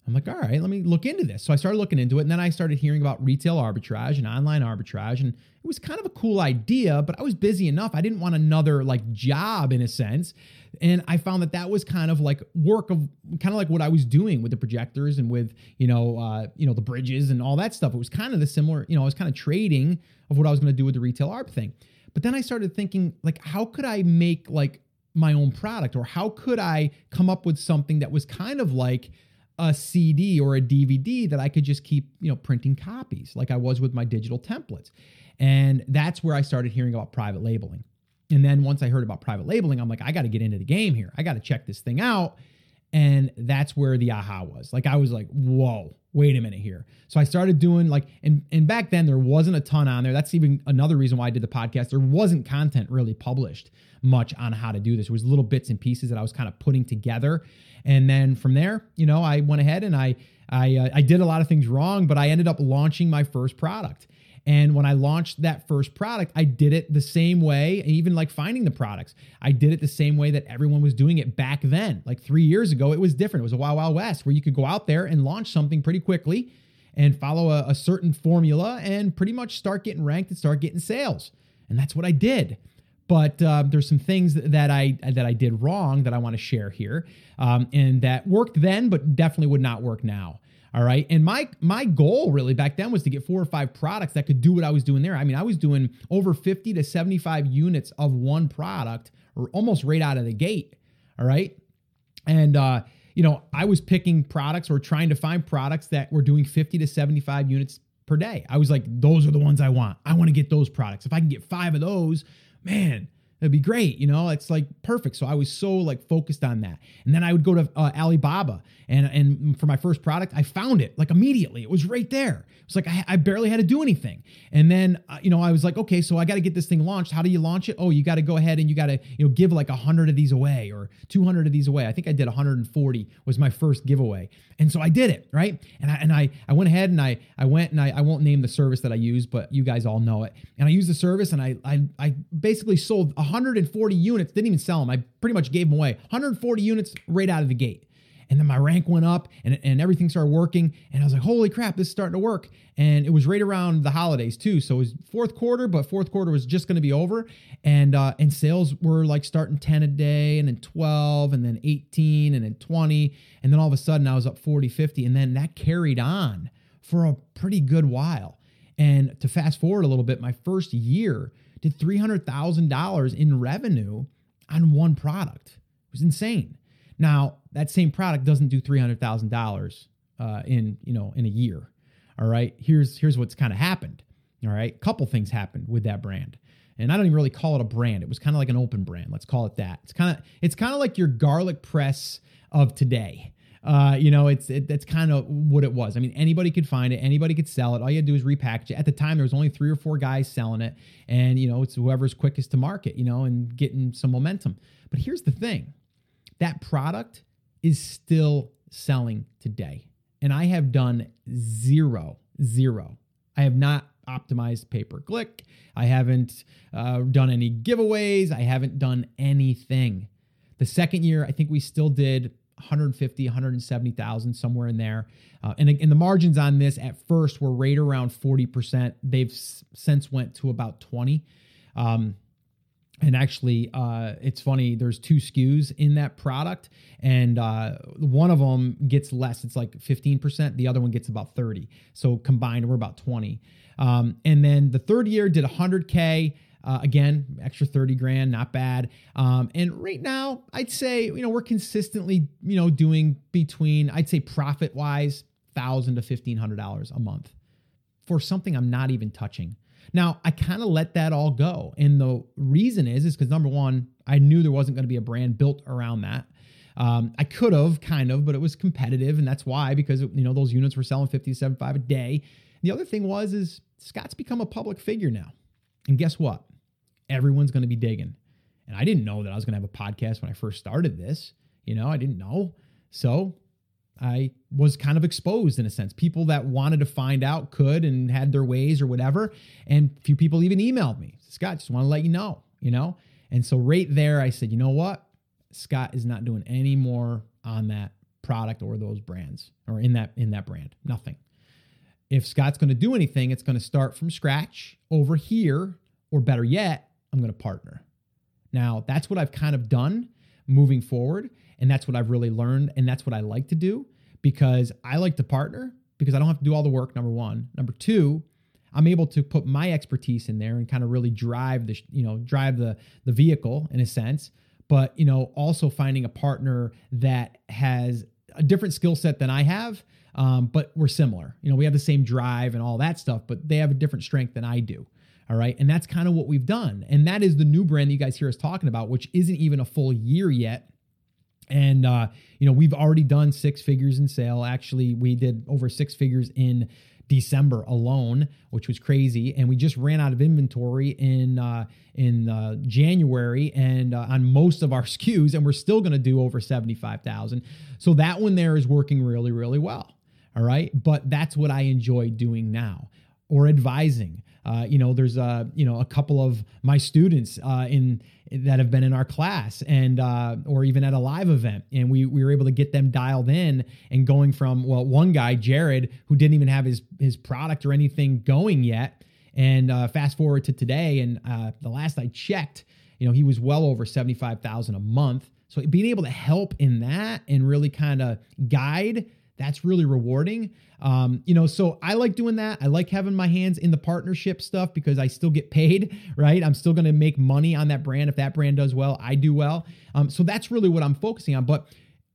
I'm like, all right, let me look into this. So I started looking into it, and then I started hearing about retail arbitrage and online arbitrage, and it was kind of a cool idea, but I was busy enough. I didn't want another like job in a sense, and I found that that was kind of like work of kind of like what I was doing with the projectors and with, the bridges and all that stuff. It was kind of the similar, I was kind of trading of what I was going to do with the retail arb thing. But then I started thinking, like, how could I make like my own product, or how could I come up with something that was kind of like a CD or a DVD that I could just keep, printing copies like I was with my digital templates. And that's where I started hearing about private labeling. And then once I heard about private labeling, I'm like, I got to get into the game here. I got to check this thing out. And that's where the aha was. Like, I was like, whoa, wait a minute here. So I started doing like, and back then there wasn't a ton on there. That's even another reason why I did the podcast. There wasn't content really published much on how to do this. It was little bits and pieces that I was kind of putting together. And then from there, I went ahead and I did a lot of things wrong, but I ended up launching my first product. And when I launched that first product, I did it the same way, and even like finding the products, I did it the same way that everyone was doing it back then. Like 3 years ago, it was different. It was a Wild Wild West where you could go out there and launch something pretty quickly and follow a certain formula and pretty much start getting ranked and start getting sales. And that's what I did. But there's some things that I did wrong that I want to share here, and that worked then, but definitely would not work now. All right. And my goal really back then was to get 4 or 5 products that could do what I was doing there. I mean, I was doing over 50 to 75 units of one product or almost right out of the gate. All right. And, I was picking products or trying to find products that were doing 50 to 75 units per day. I was like, those are the ones I want. I want to get those products. If I can get 5 of those, man, that'd be great. It's like perfect. So I was so like focused on that. And then I would go to Alibaba and for my first product, I found it like immediately. It was right there. It's like, I barely had to do anything. And then, I was like, okay, so I got to get this thing launched. How do you launch it? Oh, you got to go ahead and you got to, give like 100 of these away or 200 of these away. I think I did 140 was my first giveaway. And so I did it. Right. And I went ahead and I won't name the service that I use, but you guys all know it. And I used the service, and I basically sold 140 units, didn't even sell them. I pretty much gave them away. 140 units right out of the gate. And then my rank went up and everything started working. And I was like, holy crap, this is starting to work. And it was right around the holidays too. So it was fourth quarter was just going to be over. And sales were like starting 10 a day, and then 12, and then 18, and then 20. And then all of a sudden I was up 40, 50. And then that carried on for a pretty good while. And to fast forward a little bit, my first year did $300,000 in revenue on one product. It was insane. Now, that same product doesn't do $300,000 in a year. All right. Here's what's kind of happened. All right. A couple things happened with that brand. And I don't even really call it a brand. It was kind of like an open brand. Let's call it that. It's kind of like your garlic press of today. That's kind of what it was. I mean, anybody could find it. Anybody could sell it. All you had to do is repackage it. At the time, there was only 3 or 4 guys selling it. And, it's whoever's quickest to market, and getting some momentum. But here's the thing. That product is still selling today. And I have done zero. I have not optimized pay-per-click. I haven't done any giveaways. I haven't done anything. The second year, I think we still did 150, 170,000, somewhere in there. And the margins on this at first were right around 40%. They've since went to about 20. And actually, it's funny, there's 2 SKUs in that product, and one of them gets less. It's like 15%. The other one gets about 30. So combined, we're about 20. And then the third year did 100K. Again, extra 30 grand, not bad. And right now I'd say, we're consistently, doing between, I'd say profit wise, $1,000 to $1,500 a month for something I'm not even touching. Now I kind of let that all go. And the reason is because number one, I knew there wasn't going to be a brand built around that. I could have kind of, but it was competitive. And that's why, because those units were selling 50 to 75 a day. The other thing is Scott's become a public figure now. And guess what? Everyone's going to be digging. And I didn't know that I was going to have a podcast when I first started this. I didn't know. So I was kind of exposed in a sense. People that wanted to find out could and had their ways or whatever. And a few people even emailed me. Scott, just want to let you know, And so right there, I said, you know what? Scott is not doing any more on that product or those brands, or in that brand. Nothing. If Scott's going to do anything, it's going to start from scratch over here, or better yet, I'm going to partner. Now, that's what I've kind of done moving forward, and that's what I've really learned, and that's what I like to do, because I like to partner because I don't have to do all the work, number one. Number two, I'm able to put my expertise in there and kind of really drive the vehicle in a sense, but, you know, also finding a partner that has a different skill set than I have, but we're similar. You know, we have the same drive and all that stuff, but they have a different strength than I do. All right. And that's kind of what we've done. And that is the new brand that you guys hear us talking about, which isn't even a full year yet. And, you know, we've already done 6 figures in sale. Actually, we did over 6 figures in December alone, which was crazy. And we just ran out of inventory in January and on most of our SKUs, and we're still going to do over 75,000. So that one there is working really, really well. All right. But that's what I enjoy doing now, or advising. You know, there's a couple of my students that have been in our class, and or even at a live event, and we were able to get them dialed in and going from, well, one guy, Jared, who didn't even have his product or anything going yet, and fast forward to today, and the last I checked, you know, he was well over $75,000 a month. So being able to help in that and really kind of guide, that's really rewarding. You know, so I like doing that. I like having my hands in the partnership stuff because I still get paid, right? I'm still going to make money on that brand. If that brand does well, I do well. So that's really what I'm focusing on. But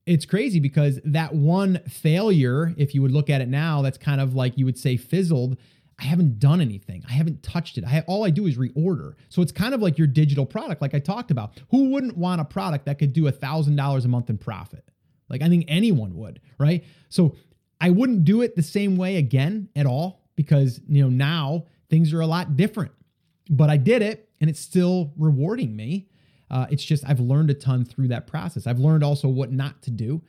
it's crazy because that one failure, if you would look at it now, that's kind of like you would say fizzled. I haven't done anything. I haven't touched it. All I do is reorder. So it's kind of like your digital product, like I talked about. Who wouldn't want a product that could do $1,000 a month in profit? Like I think anyone would, right? So I wouldn't do it the same way again at all because, you know, now things are a lot different, but I did it and it's still rewarding me. It's just, I've learned a ton through that process. I've learned also what not to do,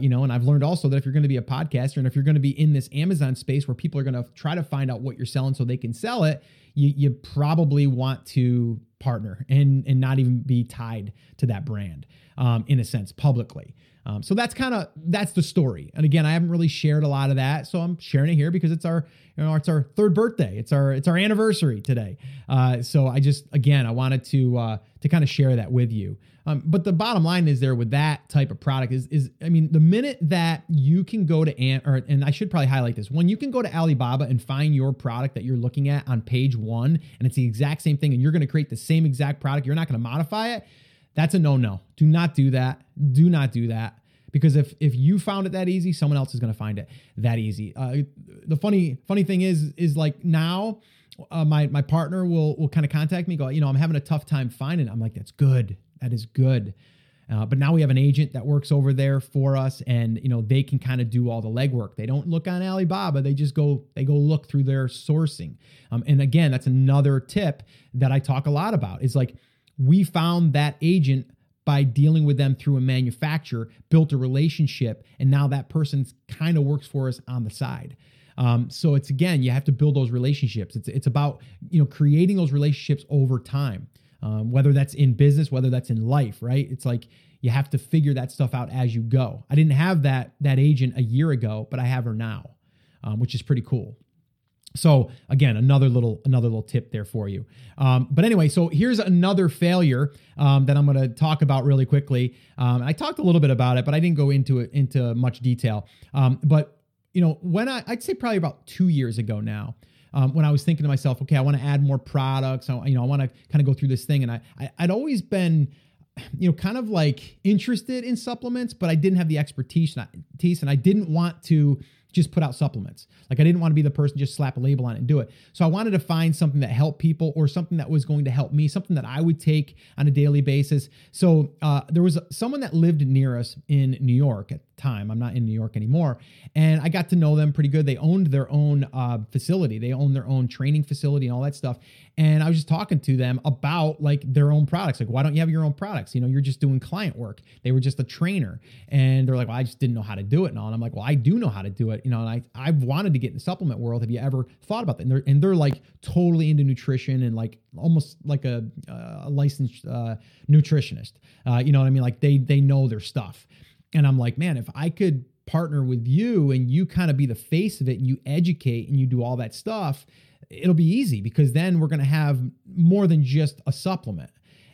you know, and I've learned also that if you're going to be a podcaster and if you're going to be in this Amazon space where people are going to try to find out what you're selling so they can sell it, you probably want to partner and not even be tied to that brand, in a sense, publicly. So that's the story. And again, I haven't really shared a lot of that. So I'm sharing it here because it's our third birthday. It's our anniversary today. So I just, again, I wanted to kind of share that with you. But the bottom line is there with that type of product is, I mean, the minute that you can go to, and I should probably highlight this one, you can go to Alibaba and find your product that you're looking at on page 1, and it's the exact same thing. And you're going to create the same exact product. You're not going to modify it. That's a no-no. Do not do that. Do not do that. Because if you found it that easy, someone else is going to find it that easy. The funny thing is like now my partner will kind of contact me, go, you know, I'm having a tough time finding it. I'm like, that's good. That is good. But now we have an agent that works over there for us, and, you know, they can kind of do all the legwork. They don't look on Alibaba. They just go look through their sourcing. And again, that's another tip that I talk a lot about is like, we found that agent by dealing with them through a manufacturer, built a relationship, and now that person kind of works for us on the side. So it's, again, you have to build those relationships. It's about, you know, creating those relationships over time, whether that's in business, whether that's in life, right? It's like you have to figure that stuff out as you go. I didn't have that agent a year ago, but I have her now, which is pretty cool. So again, another little tip there for you. But anyway, so here's another failure that I'm going to talk about really quickly. I talked a little bit about it, but I didn't go into much detail. But you know, when I'd say probably about 2 years ago now, when I was thinking to myself, okay, I want to add more products. I want to kind of go through this thing, and I'd always been, you know, kind of like interested in supplements, but I didn't have the expertise, and I didn't want to just put out supplements. Like I didn't want to be the person just slap a label on it and do it. So I wanted to find something that helped people or something that was going to help me, something that I would take on a daily basis. So there was someone that lived near us in New York at the time. I'm not in New York anymore. And I got to know them pretty good. They owned their own facility. They owned their own training facility and all that stuff. And I was just talking to them about like their own products. Like, why don't you have your own products? You know, you're just doing client work. They were just a trainer. And they're like, well, I just didn't know how to do it and all. And I'm like, well, I do know how to do it. You know, and I've wanted to get in the supplement world. Have you ever thought about that? And they're like totally into nutrition and like almost like a licensed nutritionist. You know what I mean? Like they know their stuff. And I'm like, man, if I could partner with you and you kind of be the face of it and you educate and you do all that stuff, it'll be easy, because then we're going to have more than just a supplement.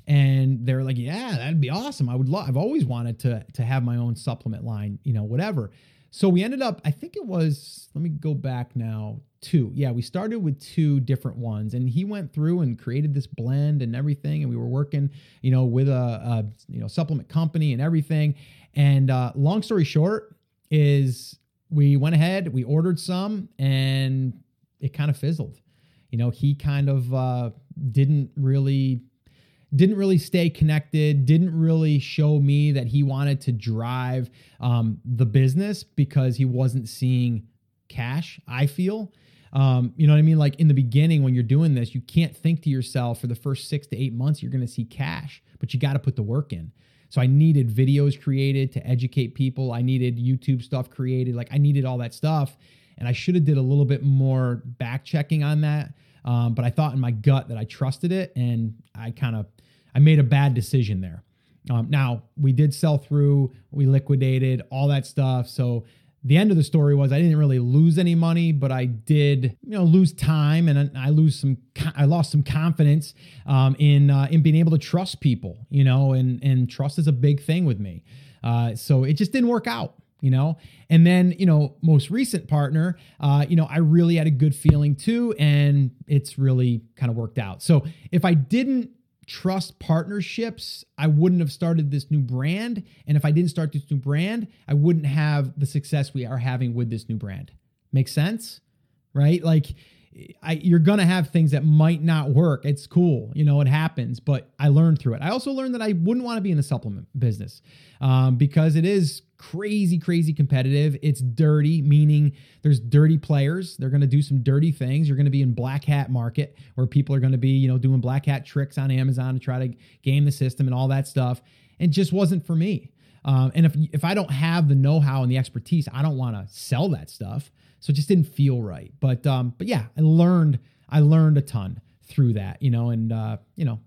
And they're like, yeah, that'd be awesome. I've always wanted to have my own supplement line, you know, whatever. So we ended up, I think it was, let me go back now, 2. Yeah, we started with 2 different ones, and he went through and created this blend and everything. And we were working, you know, with a supplement company and everything. And long story short is we went ahead, we ordered some, and it kind of fizzled. You know, he kind of didn't really stay connected, didn't really show me that he wanted to drive the business, because he wasn't seeing cash, I feel. You know what I mean? Like in the beginning, when you're doing this, you can't think to yourself for the first 6 to 8 months, you're going to see cash, but you got to put the work in. So I needed videos created to educate people. I needed YouTube stuff created. Like I needed all that stuff. And I should have did a little bit more back checking on that. But I thought in my gut that I trusted it, and I made a bad decision there. Now we did sell through, we liquidated all that stuff. So the end of the story was I didn't really lose any money, but I did, you know, lose time, and I lost some confidence in being able to trust people, you know, and trust is a big thing with me. So it just didn't work out. You know, and then, you know, most recent partner, you know, I really had a good feeling too, and it's really kind of worked out. So if I didn't trust partnerships, I wouldn't have started this new brand. And if I didn't start this new brand, I wouldn't have the success we are having with this new brand. Makes sense, right? Like you're going to have things that might not work. It's cool. You know, it happens, but I learned through it. I also learned that I wouldn't want to be in the supplement business because it is crazy, crazy competitive. It's dirty, meaning there's dirty players. They're going to do some dirty things. You're going to be in black hat market where people are going to be, you know, doing black hat tricks on Amazon to try to game the system and all that stuff. And just wasn't for me. And if I don't have the know-how and the expertise, I don't want to sell that stuff. So it just didn't feel right. But yeah, I learned a ton through that, you know, and, you know,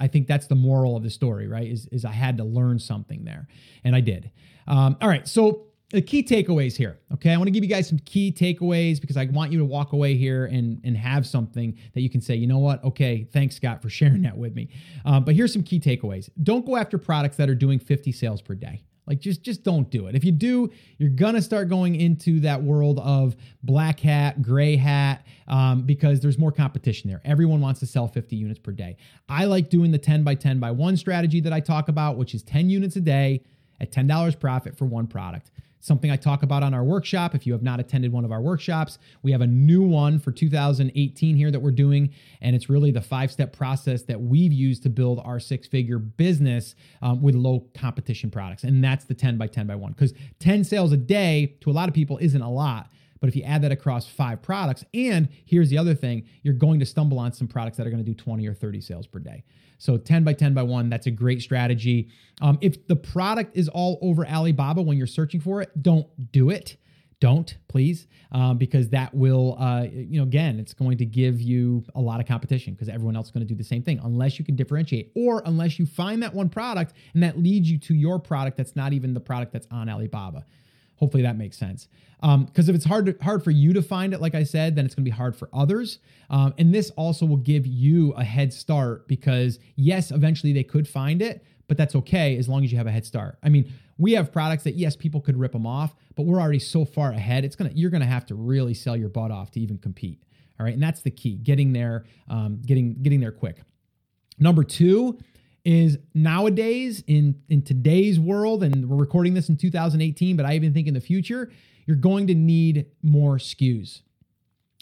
I think that's the moral of the story, right? Is I had to learn something there, and I did. All right. So the key takeaways here. Okay. I want to give you guys some key takeaways, because I want you to walk away here and have something that you can say, you know what? Okay. Thanks, Scott, for sharing that with me. But here's some key takeaways. Don't go after products that are doing 50 sales per day. Like just don't do it. If you do, you're going to start going into that world of black hat, gray hat, because there's more competition there. Everyone wants to sell 50 units per day. I like doing the 10x10x1 strategy that I talk about, which is 10 units a day at $10 profit for one product. Something I talk about on our workshop. If you have not attended one of our workshops, we have a new one for 2018 here that we're doing. And it's really the 5-step process that we've used to build our 6-figure business with low competition products. And that's the 10x10x1, because 10 sales a day to a lot of people isn't a lot. But if you add that across 5 products, and here's the other thing, you're going to stumble on some products that are going to do 20 or 30 sales per day. So 10x10x1, that's a great strategy. If the product is all over Alibaba when you're searching for it, don't do it. Don't, please, because that will, you know, again, it's going to give you a lot of competition, because everyone else is going to do the same thing, unless you can differentiate, or unless you find that one product and that leads you to your product that's not even the product that's on Alibaba. Hopefully that makes sense. Because if it's hard for you to find it, like I said, then it's going to be hard for others. And this also will give you a head start, because yes, eventually they could find it, but that's okay as long as you have a head start. I mean, we have products that yes, people could rip them off, but we're already so far ahead. You're going to have to really sell your butt off to even compete. All right, and that's the key: getting there, getting there quick. Number 2. Is nowadays in today's world, and we're recording this in 2018, but I even think in the future, you're going to need more SKUs.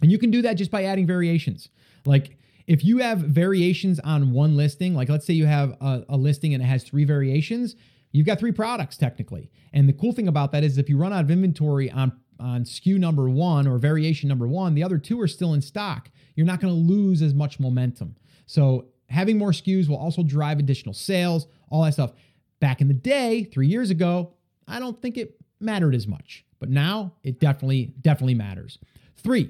And you can do that just by adding variations. Like if you have variations on one listing, like let's say you have a listing and it has 3 variations, you've got 3 products technically. And the cool thing about that is if you run out of inventory on SKU number 1 or variation number 1, the other 2 are still in stock. You're not going to lose as much momentum. So having more SKUs will also drive additional sales, all that stuff. Back in the day, 3 years ago, I don't think it mattered as much, but now it definitely matters. 3,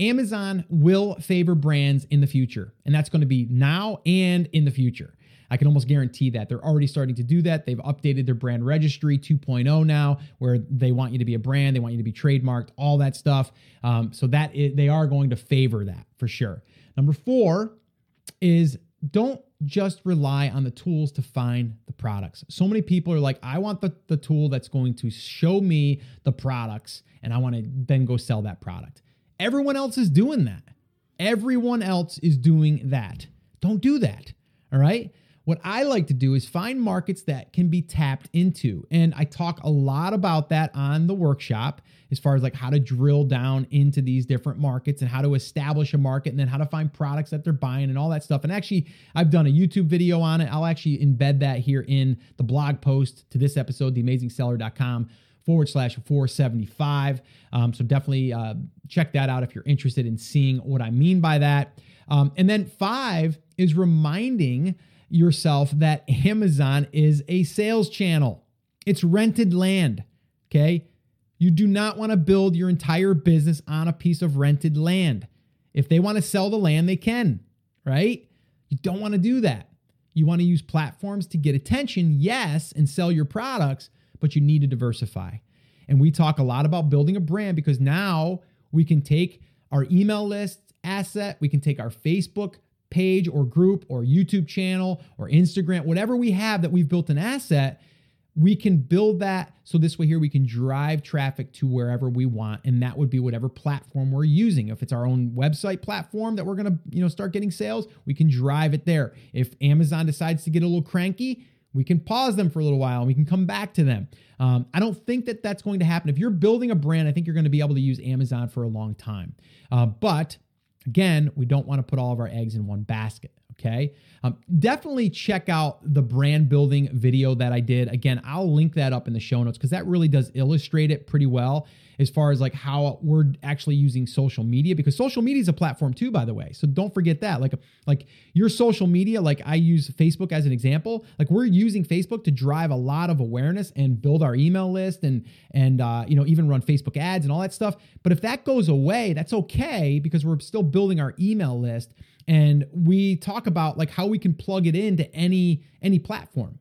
Amazon will favor brands in the future, and that's going to be now and in the future. I can almost guarantee that they're already starting to do that. They've updated their brand registry 2.0 now, where they want you to be a brand, they want you to be trademarked, all that stuff. So that is, they are going to favor that for sure. Number four is don't just rely on the tools to find the products. So many people are like, I want the tool that's going to show me the products, and I want to then go sell that product. Everyone else is doing that. Everyone else is doing that. Don't do that. All right. What I like to do is find markets that can be tapped into. And I talk a lot about that on the workshop, as far as like how to drill down into these different markets and how to establish a market and then how to find products that they're buying and all that stuff. And actually, I've done a YouTube video on it. I'll actually embed that here in the blog post to this episode, theamazingseller.com/475. So definitely check that out if you're interested in seeing what I mean by that. And then five is reminding yourself that Amazon is a sales channel. It's rented land, okay? You do not want to build your entire business on a piece of rented land. If they want to sell the land, they can, right? You don't want to do that. You want to use platforms to get attention, yes, and sell your products, but you need to diversify. And we talk a lot about building a brand, because now we can take our email list asset, we can take our Facebook page or group or YouTube channel or Instagram, whatever we have that we've built an asset, we can build that. So this way here, we can drive traffic to wherever we want. And that would be whatever platform we're using. If it's our own website platform that we're going to, start getting sales, we can drive it there. If Amazon decides to get a little cranky, we can pause them for a little while and we can come back to them. I don't think that that's going to happen. If you're building a brand, I think you're going to be able to use Amazon for a long time. But again, we don't want to put all of our eggs in one basket, okay? Definitely check out the brand building video that I did. Again, I'll link that up in the show notes, because that really does illustrate it pretty well, as far as like how we're actually using social media, because social media is a platform too, by the way. So don't forget that. Like your social media, like I use Facebook as an example, like we're using Facebook to drive a lot of awareness and build our email list and even run Facebook ads and all that stuff. But if that goes away, that's okay, because we're still building our email list, and we talk about like how we can plug it into any platform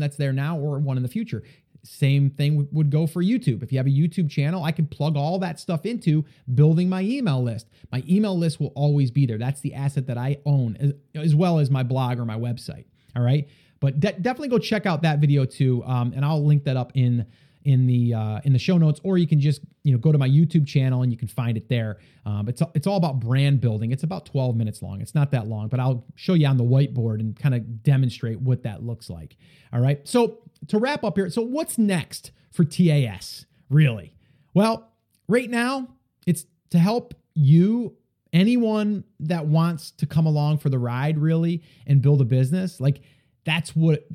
that's there now or one in the future. Same thing would go for YouTube. If you have a YouTube channel, I can plug all that stuff into building my email list. My email list will always be there. That's the asset that I own, as well as my blog or my website. All right. But definitely go check out that video too. And I'll link that up in the show notes, or you can just, go to my YouTube channel and you can find it there. It's all about brand building. It's about 12 minutes long. It's not that long, but I'll show you on the whiteboard and kind of demonstrate what that looks like. All right. So to wrap up here, so what's next for TAS really? Well, right now it's to help you, anyone that wants to come along for the ride really and build a business. Like that's what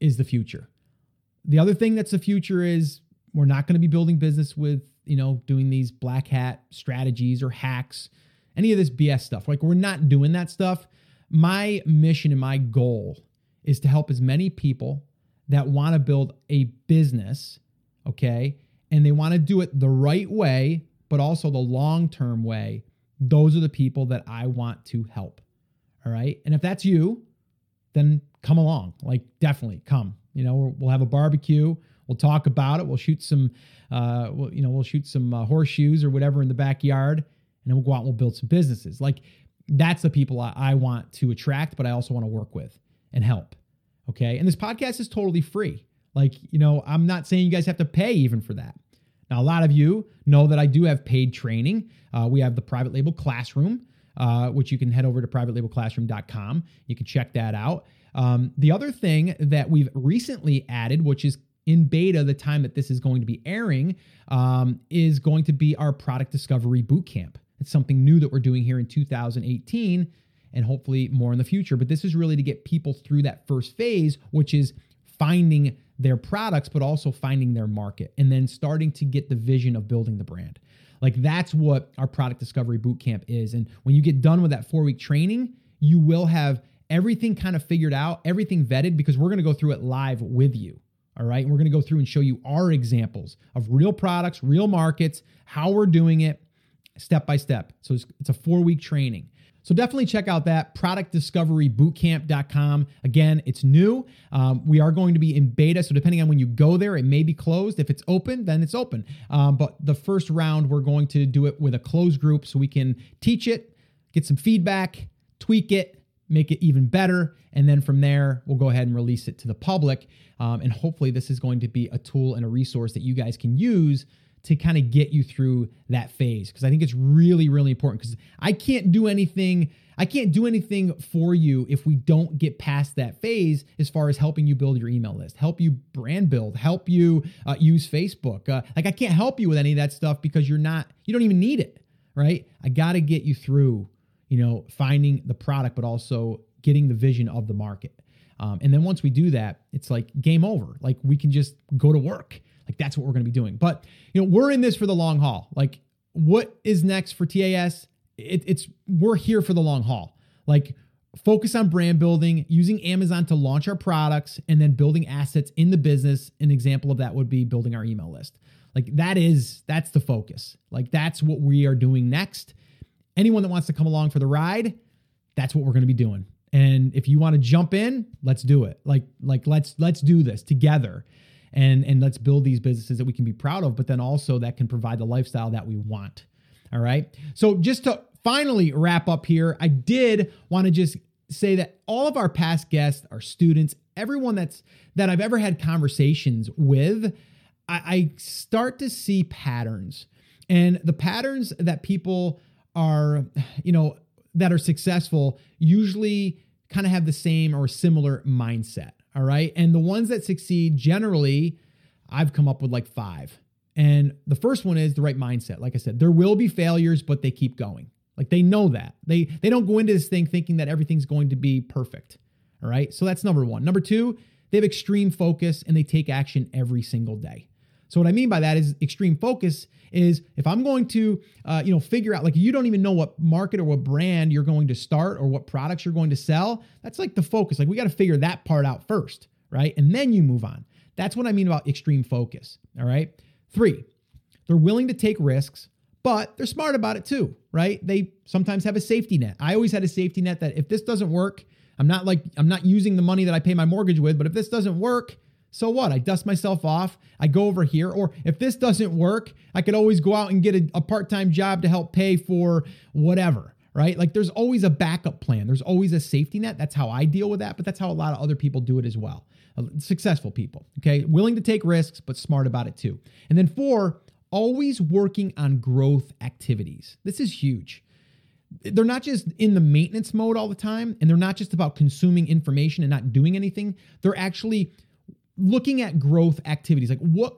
is the future. The other thing that's the future is we're not going to be building business with, doing these black hat strategies or hacks, any of this BS stuff. Like we're not doing that stuff. My mission and my goal is to help as many people that want to build a business, okay, and they want to do it the right way, but also the long-term way. Those are the people that I want to help, all right? And if that's you, then come along, like definitely come. We'll have a barbecue. We'll talk about it. We'll shoot some, horseshoes or whatever in the backyard, and then we'll go out and we'll build some businesses. Like that's the people I want to attract, but I also want to work with and help. Okay. And this podcast is totally free. Like, I'm not saying you guys have to pay even for that. Now, a lot of you know that I do have paid training. We have the Private Label Classroom, which you can head over to privatelabelclassroom.com. You can check that out. The other thing that we've recently added, which is in beta, the time that this is going to be airing, is going to be our product discovery bootcamp. It's something new that we're doing here in 2018 and hopefully more in the future. But this is really to get people through that first phase, which is finding their products, but also finding their market and then starting to get the vision of building the brand. Like that's what our product discovery bootcamp is. And when you get done with that 4-week training, you will have everything kind of figured out, everything vetted, because we're going to go through it live with you. All right. And we're going to go through and show you our examples of real products, real markets, how we're doing it step by step. So it's a 4-week training. So definitely check out that productdiscoverybootcamp.com. Again, it's new. We are going to be in beta. So depending on when you go there, it may be closed. If it's open, then it's open. But the first round, we're going to do it with a closed group so we can teach it, get some feedback, tweak it, make it even better. And then from there, we'll go ahead and release it to the public. And hopefully this is going to be a tool and a resource that you guys can use to kind of get you through that phase, because I think it's really, really important, because I can't do anything for you if we don't get past that phase as far as helping you build your email list, help you brand build, help you use Facebook. I can't help you with any of that stuff because you don't even need it, right? I got to get you through, finding the product, but also getting the vision of the market. And then once we do that, it's like game over. Like we can just go to work. Like that's what we're going to be doing. But, we're in this for the long haul. Like what is next for TAS? We're here for the long haul. Like focus on brand building, using Amazon to launch our products, and then building assets in the business. An example of that would be building our email list. Like that's the focus. Like that's what we are doing next. Anyone that wants to come along for the ride, that's what we're going to be doing. And if you want to jump in, let's do it. Like let's do this together. And let's build these businesses that we can be proud of, but then also that can provide the lifestyle that we want. All right. So just to finally wrap up here, I did want to just say that all of our past guests, our students, everyone that I've ever had conversations with, I start to see patterns, and the patterns that people are, that are successful usually kind of have the same or similar mindset. All right. And the ones that succeed, generally, I've come up with like 5. And the first one is the right mindset. Like I said, there will be failures, but they keep going. Like they know that. They don't go into this thing thinking that everything's going to be perfect. All right. So that's number 1. Number 2, they have extreme focus and they take action every single day. So what I mean by that is extreme focus is if I'm going to, figure out, like you don't even know what market or what brand you're going to start or what products you're going to sell. That's like the focus. Like we got to figure that part out first, right? And then you move on. That's what I mean about extreme focus. All right. 3, they're willing to take risks, but they're smart about it too, right? They sometimes have a safety net. I always had a safety net that if this doesn't work, I'm not using the money that I pay my mortgage with, but if this doesn't work, so what? I dust myself off. I go over here. Or if this doesn't work, I could always go out and get a part-time job to help pay for whatever, right? Like there's always a backup plan. There's always a safety net. That's how I deal with that. But that's how a lot of other people do it as well. Successful people, okay? Willing to take risks, but smart about it too. And then 4, always working on growth activities. This is huge. They're not just in the maintenance mode all the time. And they're not just about consuming information and not doing anything. They're actually looking at growth activities, like what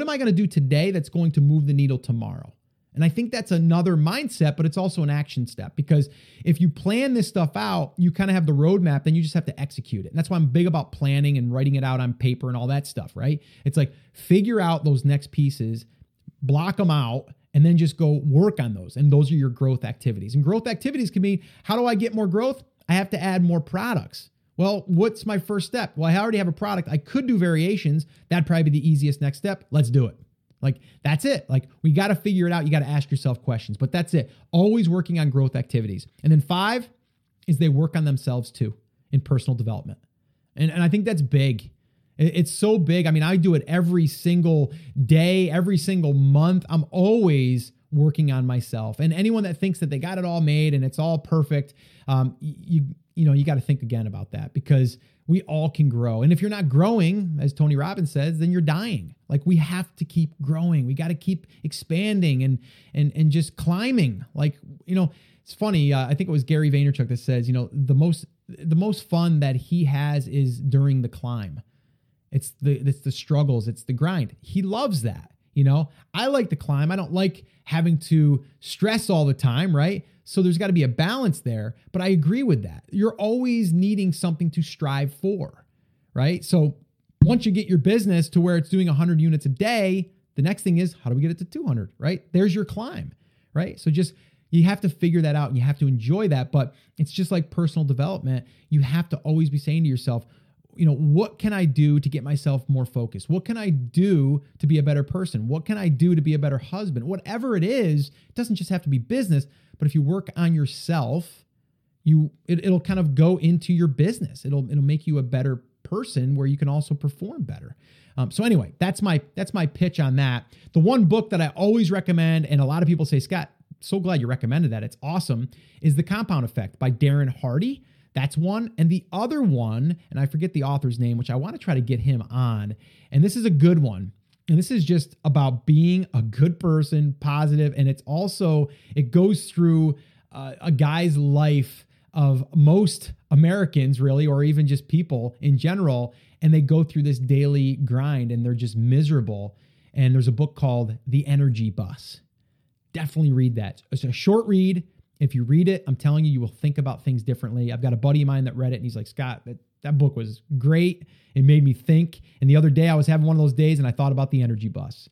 am I going to do today that's going to move the needle tomorrow? And I think that's another mindset, but it's also an action step, because if you plan this stuff out, you kind of have the roadmap, then you just have to execute it. And that's why I'm big about planning and writing it out on paper and all that stuff, right? It's like figure out those next pieces, block them out, and then just go work on those. And those are your growth activities. And growth activities can be, how do I get more growth? I have to add more products. Well, what's my first step? Well, I already have a product. I could do variations. That'd probably be the easiest next step. Let's do it. Like, that's it. Like, we got to figure it out. You got to ask yourself questions, but that's it. Always working on growth activities. And then 5 is they work on themselves too in personal development. And I think that's big. It's so big. I mean, I do it every single day, every single month. I'm always working on myself. And anyone that thinks that they got it all made and it's all perfect, you got to think again about that, because we all can grow. And if you're not growing, as Tony Robbins says, then you're dying. Like we have to keep growing. We got to keep expanding and just climbing. Like, it's funny. I think it was Gary Vaynerchuk that says, the most fun that he has is during the climb. It's the struggles. It's the grind. He loves that. I like the climb. I don't like having to stress all the time, right? So there's got to be a balance there, but I agree with that. You're always needing something to strive for, right? So once you get your business to where it's doing 100 units a day, the next thing is, how do we get it to 200, right? There's your climb, right? So just, you have to figure that out and you have to enjoy that, but it's just like personal development. You have to always be saying to yourself, what can I do to get myself more focused? What can I do to be a better person? What can I do to be a better husband? Whatever it is, it doesn't just have to be business, but if you work on yourself, it'll kind of go into your business. It'll make you a better person where you can also perform better. So anyway, that's my pitch on that. The one book that I always recommend, and a lot of people say, Scott, so glad you recommended that, it's awesome, is The Compound Effect by Darren Hardy. That's one. And the other one, and I forget the author's name, which I want to try to get him on. And this is a good one. And this is just about being a good person, positive. And it's also, it goes through a guy's life of most Americans really, or even just people in general. And they go through this daily grind and they're just miserable. And there's a book called The Energy Bus. Definitely read that. It's a short read. If you read it, I'm telling you, you will think about things differently. I've got a buddy of mine that read it and he's like, Scott, that book was great. It made me think. And the other day I was having one of those days and I thought about The Energy Bus.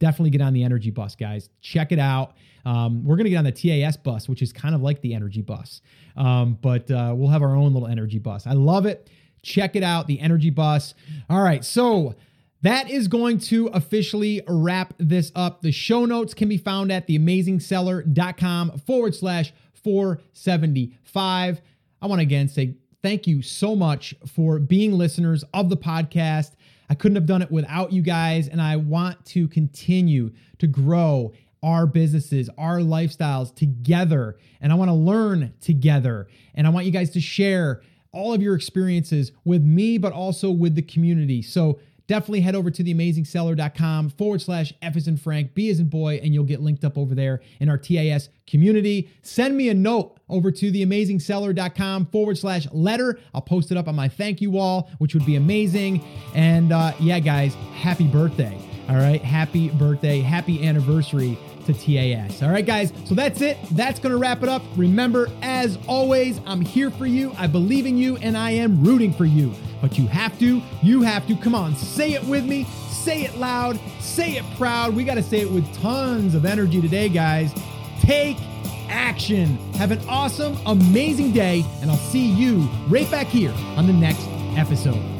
Definitely get on The Energy Bus, guys. Check it out. We're going to get on the TAS bus, which is kind of like The Energy Bus. But we'll have our own little energy bus. I love it. Check it out, The Energy Bus. All right, so that is going to officially wrap this up. The show notes can be found at theamazingseller.com/475. I want to again say thank you so much for being listeners of the podcast. I couldn't have done it without you guys, and I want to continue to grow our businesses, our lifestyles together, and I want to learn together, and I want you guys to share all of your experiences with me, but also with the community. So definitely head over to theamazingseller.com / F as in Frank, B as in boy, and you'll get linked up over there in our TAS community. Send me a note over to theamazingseller.com / letter. I'll post it up on my thank you wall, which would be amazing. And yeah, guys, happy birthday. All right. Happy birthday. Happy anniversary to TAS. All right, guys. So that's it. That's going to wrap it up. Remember, as always, I'm here for you. I believe in you and I am rooting for you, but you have to come on, say it with me, say it loud, say it proud. We got to say it with tons of energy today, guys. Take action. Have an awesome, amazing day. And I'll see you right back here on the next episode.